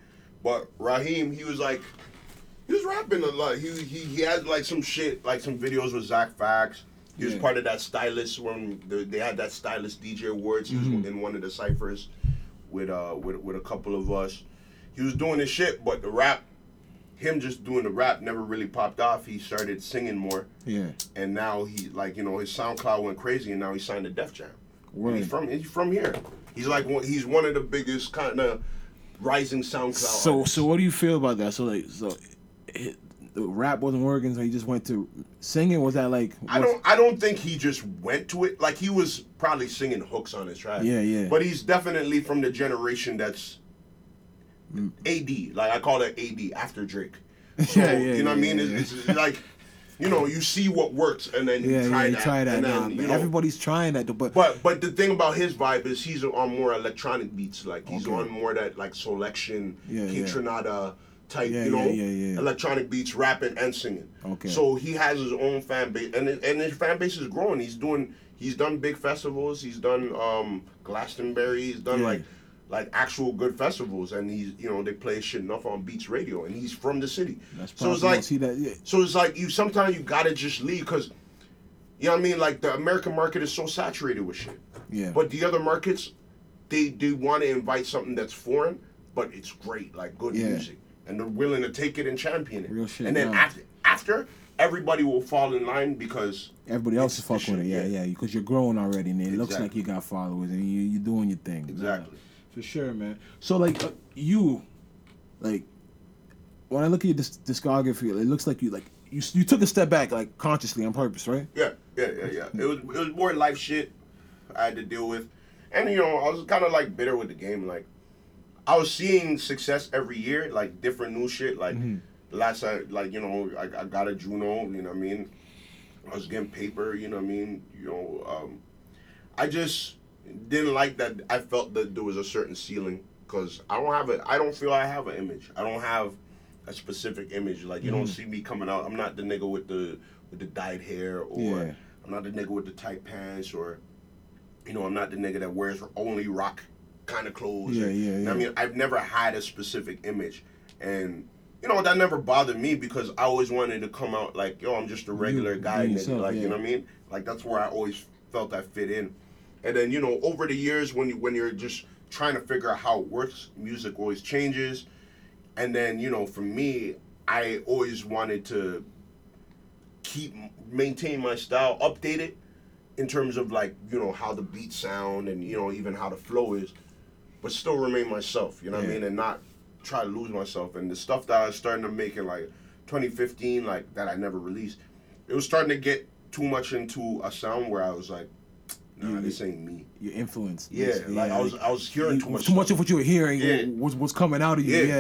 but Raheem, he was rapping a lot. He had like some shit, like some videos with Zach Fax. He was part of that Stylist when they had that Stylist DJ awards. He was in one of the ciphers with a couple of us. He was doing his shit, but the rap, him just doing the rap never really popped off. He started singing more. Yeah. And now he his SoundCloud went crazy, and now he signed to Def Jam. Right. He's from here. He's like he's one of the biggest kind of rising SoundCloud. So what do you feel about that? The rap wasn't working, so he just went to singing. Was that like? I don't think he just went to it. Like he was probably singing hooks on his track. Yeah, yeah. But he's definitely from the generation that's AD. Like I call that AD after Drake. So, you know what I mean? Yeah. It's like, you see what works and then you try that. And then, everybody's trying that. But the thing about his vibe is he's on more electronic beats. Like he's on more that like Selection, Kitronada. Type, electronic beats, rapping and singing. Okay. So he has his own fan base, and his fan base is growing. He's done big festivals. He's done Glastonbury. He's done like actual good festivals, and he's they play shit enough on Beats Radio, and he's from the city. That's so it's like so it's like you gotta just leave because the American market is so saturated with shit. Yeah. But the other markets, they want to invite something that's foreign, but it's great, like good music. And they're willing to take it and champion it. Real shit. And then after, everybody will fall in line because... Everybody else is fucking with it, because you're growing already, and it looks like you got followers, and you're doing your thing. Exactly. For sure, man. So, like, when I look at your discography, it looks like you took a step back, like, consciously on purpose, right? Yeah. It was more life shit I had to deal with. And, I was kind of, like, bitter with the game, like, I was seeing success every year, like different new shit. Like last I I got a Juno, I was getting paper, I just didn't like that. I felt that there was a certain ceiling because I don't feel I have an image. I don't have a specific image. Like you don't see me coming out. I'm not the nigga with the dyed hair, or I'm not the nigga with the tight pants, or I'm not the nigga that wears only rock kind of clothes. I've never had a specific image, and that never bothered me because I always wanted to come out like, yo, I'm just a regular guy, nigga. Like that's where I always felt I fit in. And then over the years when you're just trying to figure out how it works, music always changes. And then for me, I always wanted to maintain my style, update it in terms of how the beats sound and even how the flow is, but still remain myself, what I mean, and not try to lose myself. And the stuff that I was starting to make in, 2015, that I never released, it was starting to get too much into a sound where I was like, nah, this ain't me. Your influence. I was hearing too much. Too much of what you were hearing was coming out of you. Yeah.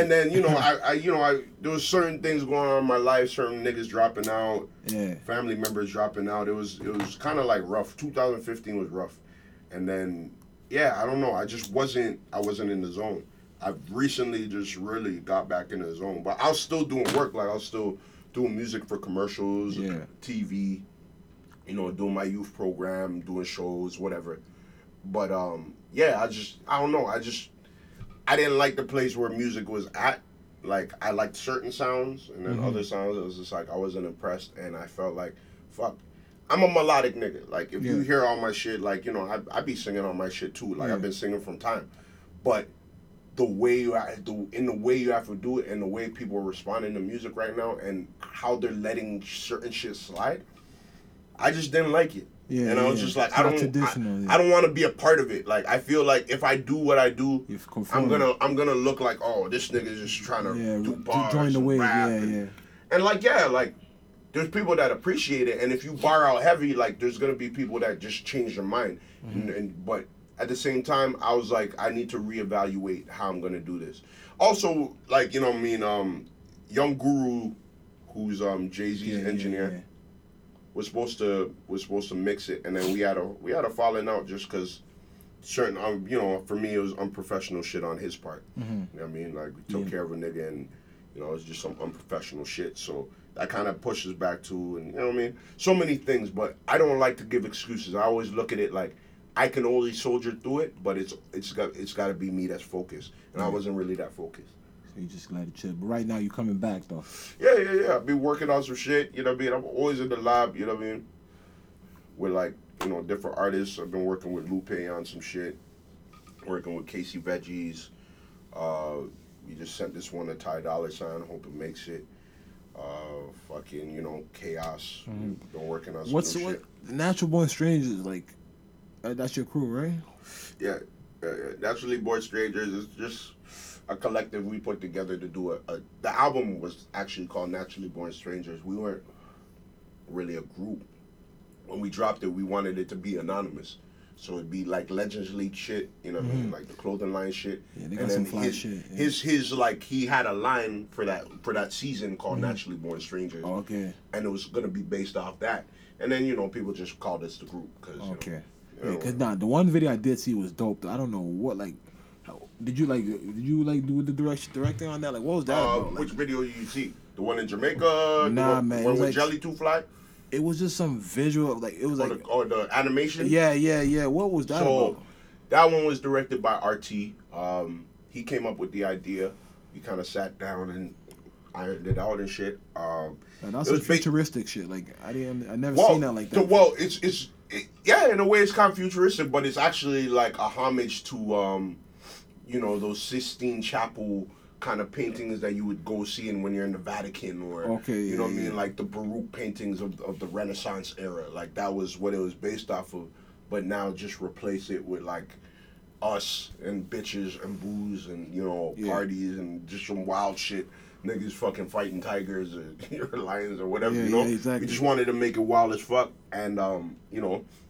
And then, there was certain things going on in my life, certain niggas dropping out, family members dropping out. It was kind of, rough. 2015 was rough. And then... yeah, I don't know. I just wasn't in the zone. I've recently just really got back in the zone. But I was still doing work. I was still doing music for commercials, TV, doing my youth program, doing shows, whatever. But, I don't know. I didn't like the place where music was at. I liked certain sounds, and then other sounds, it was just I wasn't impressed. And I felt like, fuck. I'm a melodic nigga. If you hear all my shit, I be singing on my shit too. I've been singing from time, but the way you have to do it, and the way people are responding to music right now, and how they're letting certain shit slide, I just didn't like it. Yeah, and I was just like, it's I don't want to be a part of it. Like, I feel like if I do what I do, I'm gonna look like, oh, this nigga's just trying to do bars, join the wave, and there's people that appreciate it, and if you bar out heavy, like, there's gonna be people that just change their mind. Mm-hmm. But at the same time, I was like, I need to reevaluate how I'm gonna do this. Also, like, you know what I mean, Young Guru, who's Jay-Z's engineer. Yeah. Was supposed to mix it, and then we had a falling out just because certain for me it was unprofessional shit on his part. Mm-hmm. You know what I mean, like, we took care of a nigga, and it's just some unprofessional shit. So that kind of pushes back to, and you know what I mean, so many things. But I don't like to give excuses. I always look at it like I can only soldier through it, but it's got to be me that's focused, and I wasn't really that focused. You just glad to chill. But right now, you coming back, though. Yeah. I've been working on some shit, you know what I mean? I'm always in the lab, you know what I mean? With, like, different artists. I've been working with Lupe on some shit. Working with Casey Veggies. We just sent this one to Ty Dolla $ign. Hope it makes it. Chaos. Mm-hmm. We've been working on some shit. Natural Born Strangers, like, that's your crew, right? Yeah. Naturally Born Strangers is just a collective we put together to do the album was actually called Naturally Born Strangers. We weren't really a group. When we dropped it, we wanted it to be anonymous. So it'd be like Legends League shit, what I mean? Like the clothing line shit. Yeah, they got some fly shit. Yeah. His like, he had a line for that season called Naturally Born Strangers. Oh, okay. And it was going to be based off that. And then, people just called us the group. Cause, okay. The one video I did see was dope, though. I don't know what, like, Did you do the directing on that? Like, what was that about? Which video did you see? The one in Jamaica? Nah, man. The one with Jelly 2 Fly? It was just some visual of, like, it was like... Or the animation? Yeah. What was that about? That one was directed by RT. He came up with the idea. We kind of sat down and ironed it out and shit. And that's some futuristic shit. Like, I never seen that like that. Well, it's in a way, it's kind of futuristic, but it's actually, like, a homage to... those Sistine Chapel kind of paintings that you would go see when you're in the Vatican or, what I mean? Like the Baroque paintings of the Renaissance era. Like, that was what it was based off of, but now just replace it with, like, us and bitches and booze and, parties and just some wild shit. Niggas fucking fighting tigers or lions or whatever, Yeah, exactly. We just wanted to make it wild as fuck and, and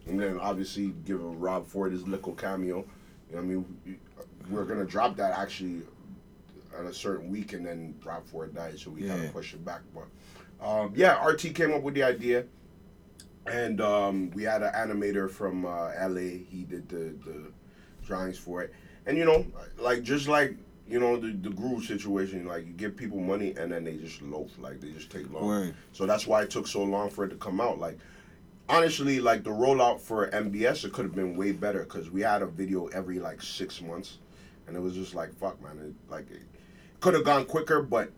then obviously give Rob Ford his little cameo. You know what I mean? We're going to drop that actually on a certain week, and then Rob Ford died, so we kind of push it back. But, RT came up with the idea, and we had an animator from L.A. He did the drawings for it. And, the Groove situation, like, you give people money, and then they just loaf. Like, they just take long. Right. So that's why it took so long for it to come out. Like, honestly, like, the rollout for MBS, it could have been way better, because we had a video every, like, 6 months. And it was just like, fuck, man. It could have gone quicker, but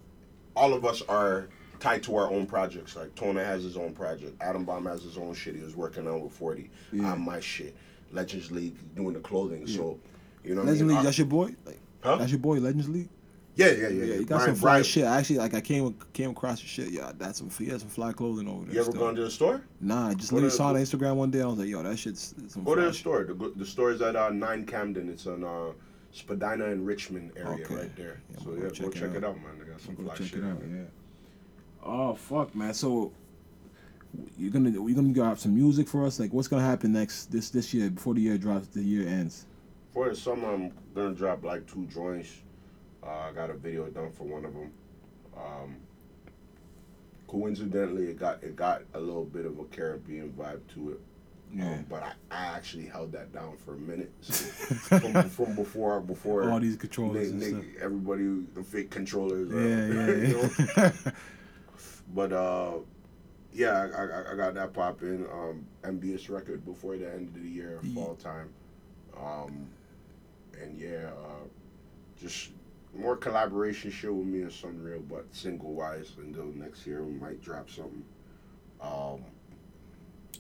all of us are tied to our own projects. Like, Tona has his own project. Adam Bomb has his own shit he was working on with 40. Yeah. I'm my shit. Legends League doing the clothing. Yeah. So, Legends League, that's your boy? Like, huh? That's your boy, Legends League? Yeah. You got Brian, some fly shit. Actually, like, I came across your shit. Yeah, he had some fly clothing over there. You ever gone to the store? Nah, I just literally saw it on Instagram one day. I was like, yo, that shit's some fly shit. Go to the store. The store is at 9 Camden. It's on... Spadina and Richmond area right there. Yeah, so go check it out, man. They got some fly shit. Oh fuck, man. So you're gonna drop some music for us. Like, what's gonna happen next this year before the year drops? The year ends. For the summer, I'm gonna drop like 2 joints. I got a video done for one of them. Coincidentally, it got a little bit of a Caribbean vibe to it. Yeah. But I actually held that down for a minute. So from before all these controllers, everybody, the fake controllers. But I got that popping. MBS record before the end of the year, fall time, just more collaboration shit with me and Sunreal, but single wise until next year we might drop something.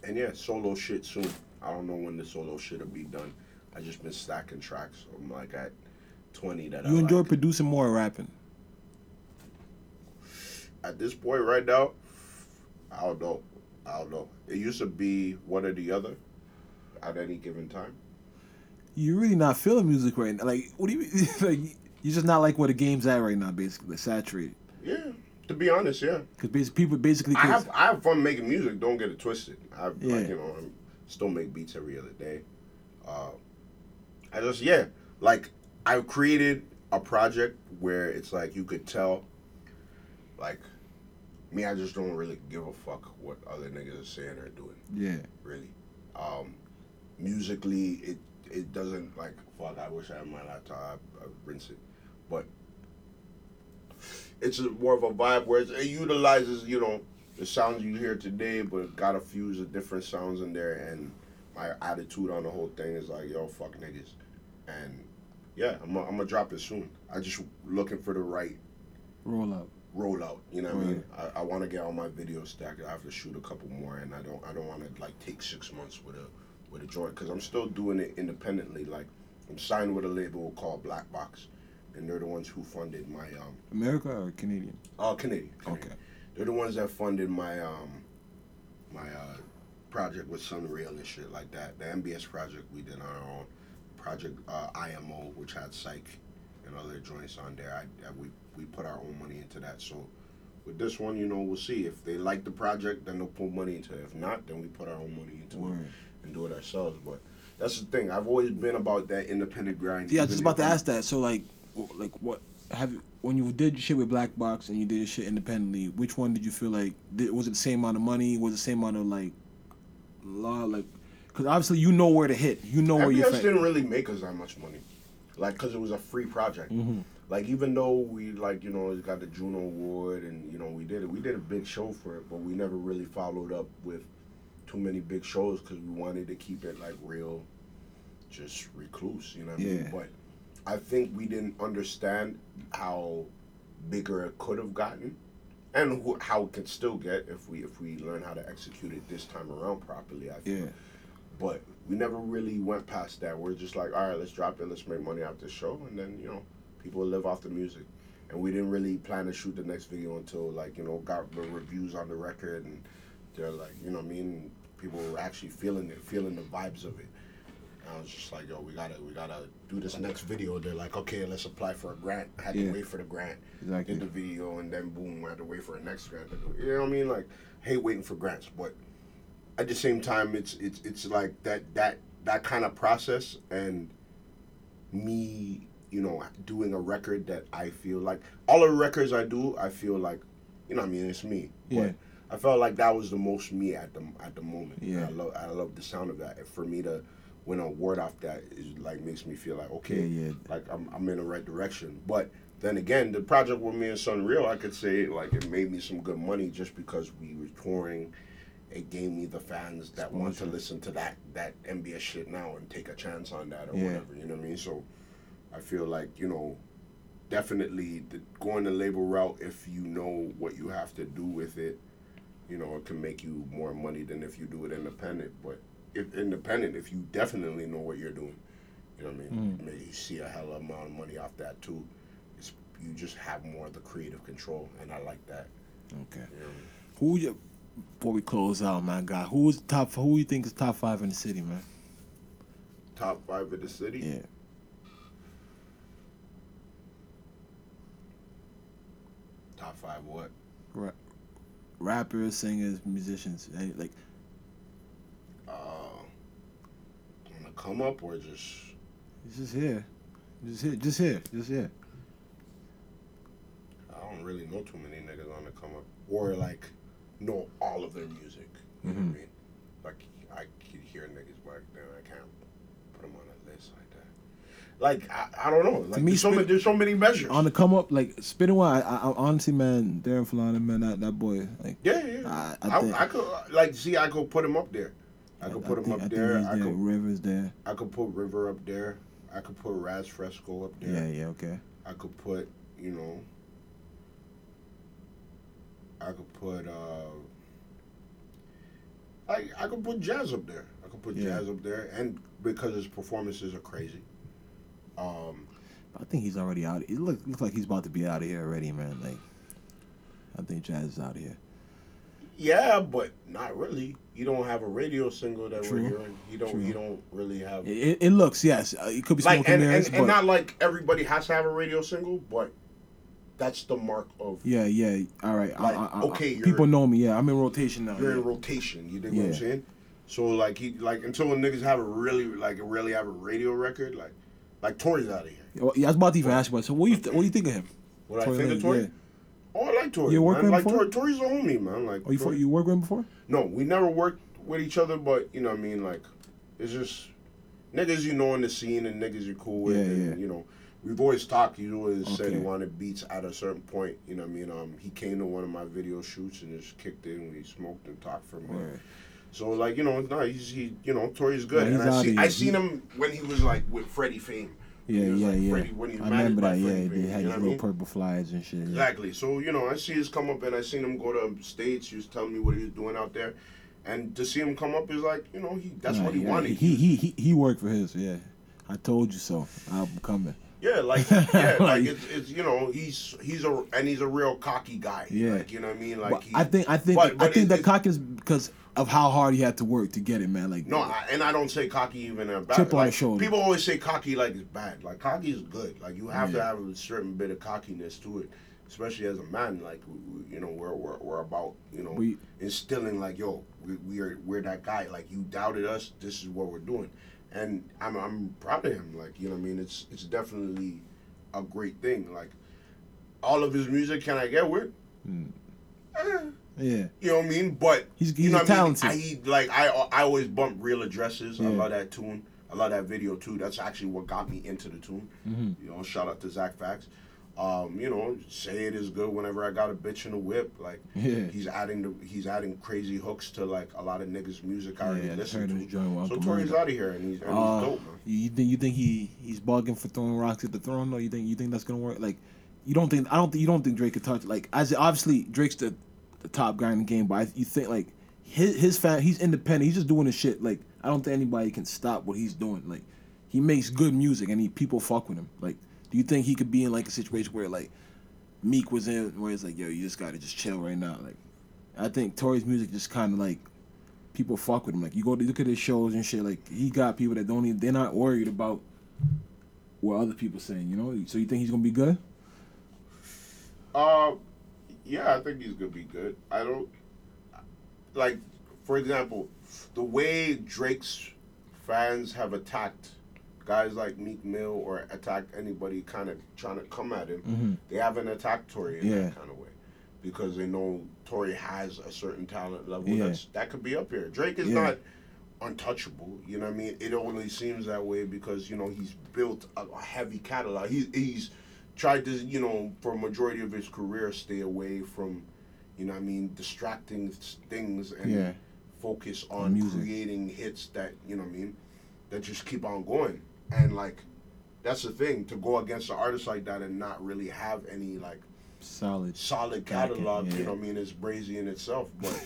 And solo shit soon. I don't know when the solo shit will be done. I just been stacking tracks. I'm like at 20 that you enjoy producing more or rapping? At this point right now, I don't know. I don't know. It used to be one or the other at any given time. You're really not feeling music right now. Like, what do you mean? Like, you're just not like where the game's at right now, basically. Saturated. Yeah. To be honest, yeah. Because people basically... I have fun making music. Don't get it twisted. I still make beats every other day. I created a project where it's like you could tell, like, me, I just don't really give a fuck what other niggas are saying or doing. Yeah. Really. Musically, it doesn't, like, fuck, I wish I had my laptop. I rinse it. But it's more of a vibe where it utilizes, you know, the sounds you hear today, but got a fuse of different sounds in there. And my attitude on the whole thing is like, yo, fuck niggas. And, yeah, I'm going to drop it soon. I just looking for the right... Roll out. You know what I mean? I want to get all my videos stacked. I have to shoot a couple more, and I don't want to, like, take 6 months with a joint, because I'm still doing it independently. Like, I'm signed with a label called Black Box, and they're the ones who funded my... America or Canadian? Canadian. Okay. They're the ones that funded my my project with Sunreal and shit like that. The MBS project we did on our own. Project IMO, which had Psych and other joints on there. We put our own money into that. So with this one, you know, we'll see. If they like the project, then they'll put money into it. If not, then we put our own money into it and do it ourselves. But that's the thing. I've always been about that independent grind. Yeah, I was just about to ask that. So, like what have you, when you did your shit with Black Box and you did your shit independently, which one did you feel like, was it the same amount of money? Was it the same amount of, because obviously you know where to hit. You know where you're at. MBS didn't really make us that much money. Like, because it was a free project. Mm-hmm. Like, even though we, like, you know, got the Juno Award and, you know, we did a big show for it, but we never really followed up with too many big shows because we wanted to keep it, like, real, just recluse, you know what I mean? But I think we didn't understand how bigger it could have gotten and how it could still get if we learn how to execute it this time around properly, I think. Yeah. But we never really went past that. We're just like, all right, let's drop it. Let's make money off the show. And then, you know, people live off the music. And we didn't really plan to shoot the next video until, like, you know, got the reviews on the record. And they're like, you know what I mean? People were actually feeling it, feeling the vibes of it. And I was just like, yo, we gotta do this next video. They're like, okay, let's apply for a grant. I had to wait for the grant. Exactly. Did the video, and then, boom, I had to wait for the next grant. You know what I mean? Like, I hate waiting for grants, but... at the same time, it's like that kind of process, and me, you know, doing a record that I feel like, all the records I do, I feel like, you know what I mean, it's me. Yeah. But I felt like that was the most me at the moment. Yeah. And I love the sound of that. And for me to win an award off that is like, makes me feel like, okay, like I'm in the right direction. But then again, the project with me and Sunreal, I could say, like, it made me some good money just because we were touring. It gave me the fans that want to listen to that MBS shit now and take a chance on that or whatever, you know what I mean? So I feel like, you know, definitely going the label route, if you know what you have to do with it, you know, it can make you more money than if you do it independent. But if you definitely know what you're doing, you know what I mean? Maybe you see a hell of amount of money off that too. You just have more of the creative control, and I like that. Okay. You know what I mean? Before we close out, my guy, who you think is top five in the city, man? Top five in the city? Yeah. Top five what? Rappers, singers, musicians, like. On the come up or just? It's just here, just here. I don't really know too many niggas on the come up or like. Know all of their music. You know what I mean? Like, I could hear niggas back then. I can't put them on a list like that. Like, I don't know. Like, to me, there's so many measures. On the come up, like, spinning wide, I honestly, man, Darren Flanigan, man, that boy. Like, I could, like, see, I could put him up there. I could put him up there. River's there. I could put River up there. I could put Raz Fresco up there. Yeah, okay. I could put, you know... I could put Jazz up there. I could put Jazz up there, and because his performances are crazy. I think he's already out. It looks like he's about to be out of here already, man. Like, I think Jazz is out of here. Yeah, but not really. You don't have a radio single that we're hearing. You don't really have. It looks, yes. It could be like, smoking mirrors, but... and not like everybody has to have a radio single, but that's the mark of... Yeah. All right. Like, people know me. Yeah, I'm in rotation now. You're in rotation. You dig what I'm saying? So, like, until niggas have really have a radio record, like Tory's out of here. Well, yeah, I was about to even ask about it. So, what do you think of him? What do I think of Tory? Yeah. Oh, I like Tory. You worked with him before? Tory's a homie, man. Like, oh, you worked with him before? No, we never worked with each other, but, you know what I mean? Like, it's just niggas you know in the scene and niggas you're cool with. And, you know, we've always talked. You always said he wanted beats at a certain point. You know what I mean? He came to one of my video shoots and just kicked in. We smoked and talked for a minute. Yeah. So, like, you know, Tory's good. Yeah, and I seen him when he was, like, with Freddie Fame. Yeah. Freddie, I remember that, they had his little purple flies and shit. Exactly. Yeah. So, you know, I see his come up, and I seen him go to States. He was telling me what he was doing out there. And to see him come up is like, you know, that's what he wanted. He worked for his, yeah. I told you so. I'm coming. Yeah, like, like it's you know, he's a real cocky guy. Yeah. Like, you know what I mean? Like, but I think that cocky is because of how hard he had to work to get it, man. Like, no, I don't say cocky even about chip on the shoulder. People always say cocky like it's bad. Like, cocky is good. Like, you have to have a certain bit of cockiness to it, especially as a man. Like, you know, we're about, you know, instilling like, yo, we're that guy. Like, you doubted us. This is what we're doing, and I'm proud of him. Like, you know what I mean? It's definitely a great thing. Like, all of his music, can I get with? Mm. Yeah, you know what I mean, but he's talented. I mean? I always bump Real Addresses. Yeah. I love that tune. I love that video too. That's actually what got me into the tune. Mm-hmm. You know, shout out to Zach Fax. You know, Say It is good. Whenever I got a bitch in the whip, like he's adding crazy hooks to like a lot of niggas' music I already listened to. So Tory's out of here, and he's dope, man. You think he's bugging for throwing rocks at the throne? Or you think that's gonna work? Like, you don't think Drake could touch? Like, as obviously Drake's the top guy in the game, but you think like his fan, he's independent. He's just doing his shit. Like, I don't think anybody can stop what he's doing. Like, he makes good music, and people fuck with him. Like, do you think he could be in like a situation where like Meek was in, where it's like, yo, you just gotta just chill right now? Like, I think Tory's music just kind of like people fuck with him. Like, you go to look at his shows and shit. Like, he got people that they're not worried about what other people saying. You know, so you think he's gonna be good? Yeah, I think he's going to be good. I don't... Like, for example, the way Drake's fans have attacked guys like Meek Mill or attacked anybody kind of trying to come at him, mm-hmm. they haven't attacked Tory in that kind of way because they know Tory has a certain talent level that could be up here. Drake is not untouchable, you know what I mean? It only seems that way because, you know, he's built a heavy catalog. He's tried to, you know, for a majority of his career, stay away from, you know what I mean, distracting things and focus on music, creating hits that, you know what I mean, that just keep on going. And, like, that's the thing, to go against an artist like that and not really have any, like, solid catalog, you know what I mean, it's brazy in itself. But,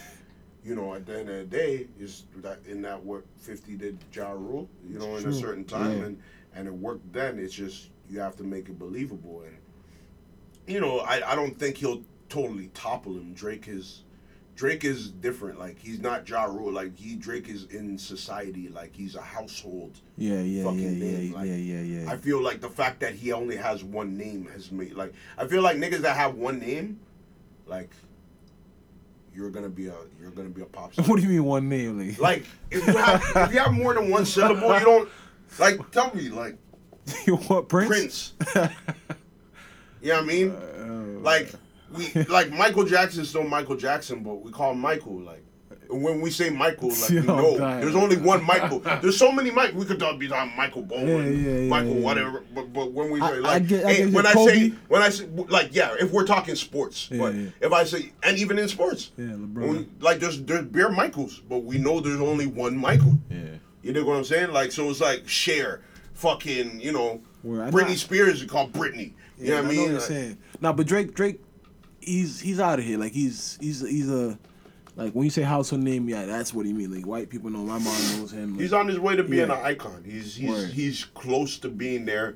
you know, at the end of the day, is that in that what 50 did Ja Rule, you know, in a certain time, and it worked then. It's just... you have to make it believable. And, you know, I don't think he'll totally topple him. Drake is different. Like, he's not Ja Rule. Like, Drake is in society. Like, he's a household fucking name. Like, I feel like the fact that he only has one name has made... Like, I feel like niggas that have one name, like... You're gonna be a pop star. What do you mean one name? Like if you have more than one syllable, you don't... Like, tell me, like... You want Prince? You know what I mean? Like, we like Michael Jackson's still Michael Jackson, but we call him Michael. Like, when we say Michael, like, we know there's only one Michael. There's so many Michael. We could be talking Michael Bowen, Michael whatever. But when we say, like, when I say like, if we're talking sports, but if I say, and even in sports, LeBron. Like there's bare Michaels, but we know there's only one Michael. Yeah, you know what I'm saying? Like, so it's like Cher. Fucking, you know, Britney Spears is called Britney. You know what I mean? I know what you're saying. Nah, but Drake, he's out of here. Like, he's a, like, when you say household name, that's what he mean. Like, white people know, my mom knows him. Like, he's on his way to being an icon. He's close to being there,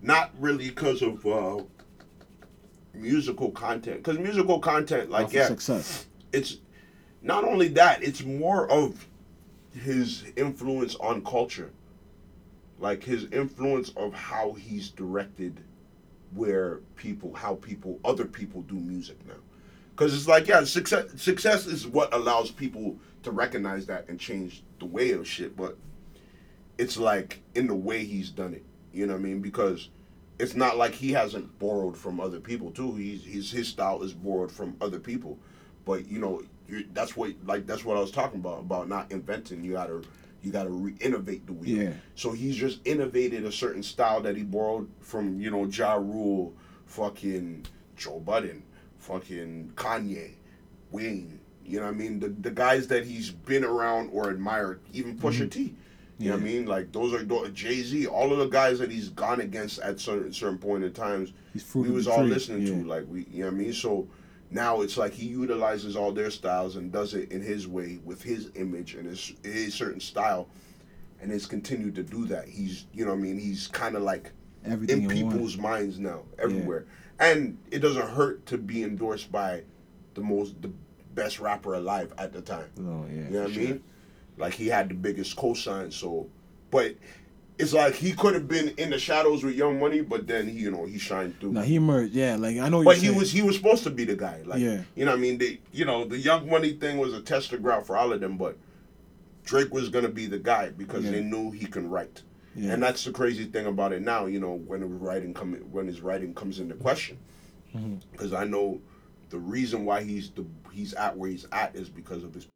not really because of musical content. Because musical content, like, success. It's Not only that, it's more of his influence on culture. Like his influence of how he's directed where people, how people, other people do music now. Because it's like, yeah, success is what allows people to recognize that and change the way of shit, but it's like in the way he's done it. You know what I mean? Because it's not like he hasn't borrowed from other people too. His style is borrowed from other people, but you know that's what I was talking about not inventing. You gotta re-innovate the wheel. Yeah. So he's just innovated a certain style that he borrowed from, you know, Ja Rule, fucking Joe Budden, fucking Kanye, Wayne. You know what I mean? The guys that he's been around or admired, even Pusha T. You know what I mean? Like, those are Jay-Z, all of the guys that he's gone against at certain point in times, we was all listening to. Like, you know what I mean? So now it's like he utilizes all their styles and does it in his way with his image and his certain style, and has continued to do that. He's, you know what I mean? He's kind of like everything in people's minds now, everywhere. Yeah. And it doesn't hurt to be endorsed by the best rapper alive at the time. Oh, yeah. You know what I mean? Like, he had the biggest cosign, so... But it's like he could have been in the shadows with Young Money, but then, he, you know, he shined through. No, he emerged, yeah. Like, I know what you're saying. But he was supposed to be the guy. Like, yeah. You know what I mean? The Young Money thing was a tester ground for all of them, but Drake was going to be the guy because they knew he can write. Yeah. And that's the crazy thing about it now, you know, when his writing comes into question. Because I know the reason why he's at where he's at is because of his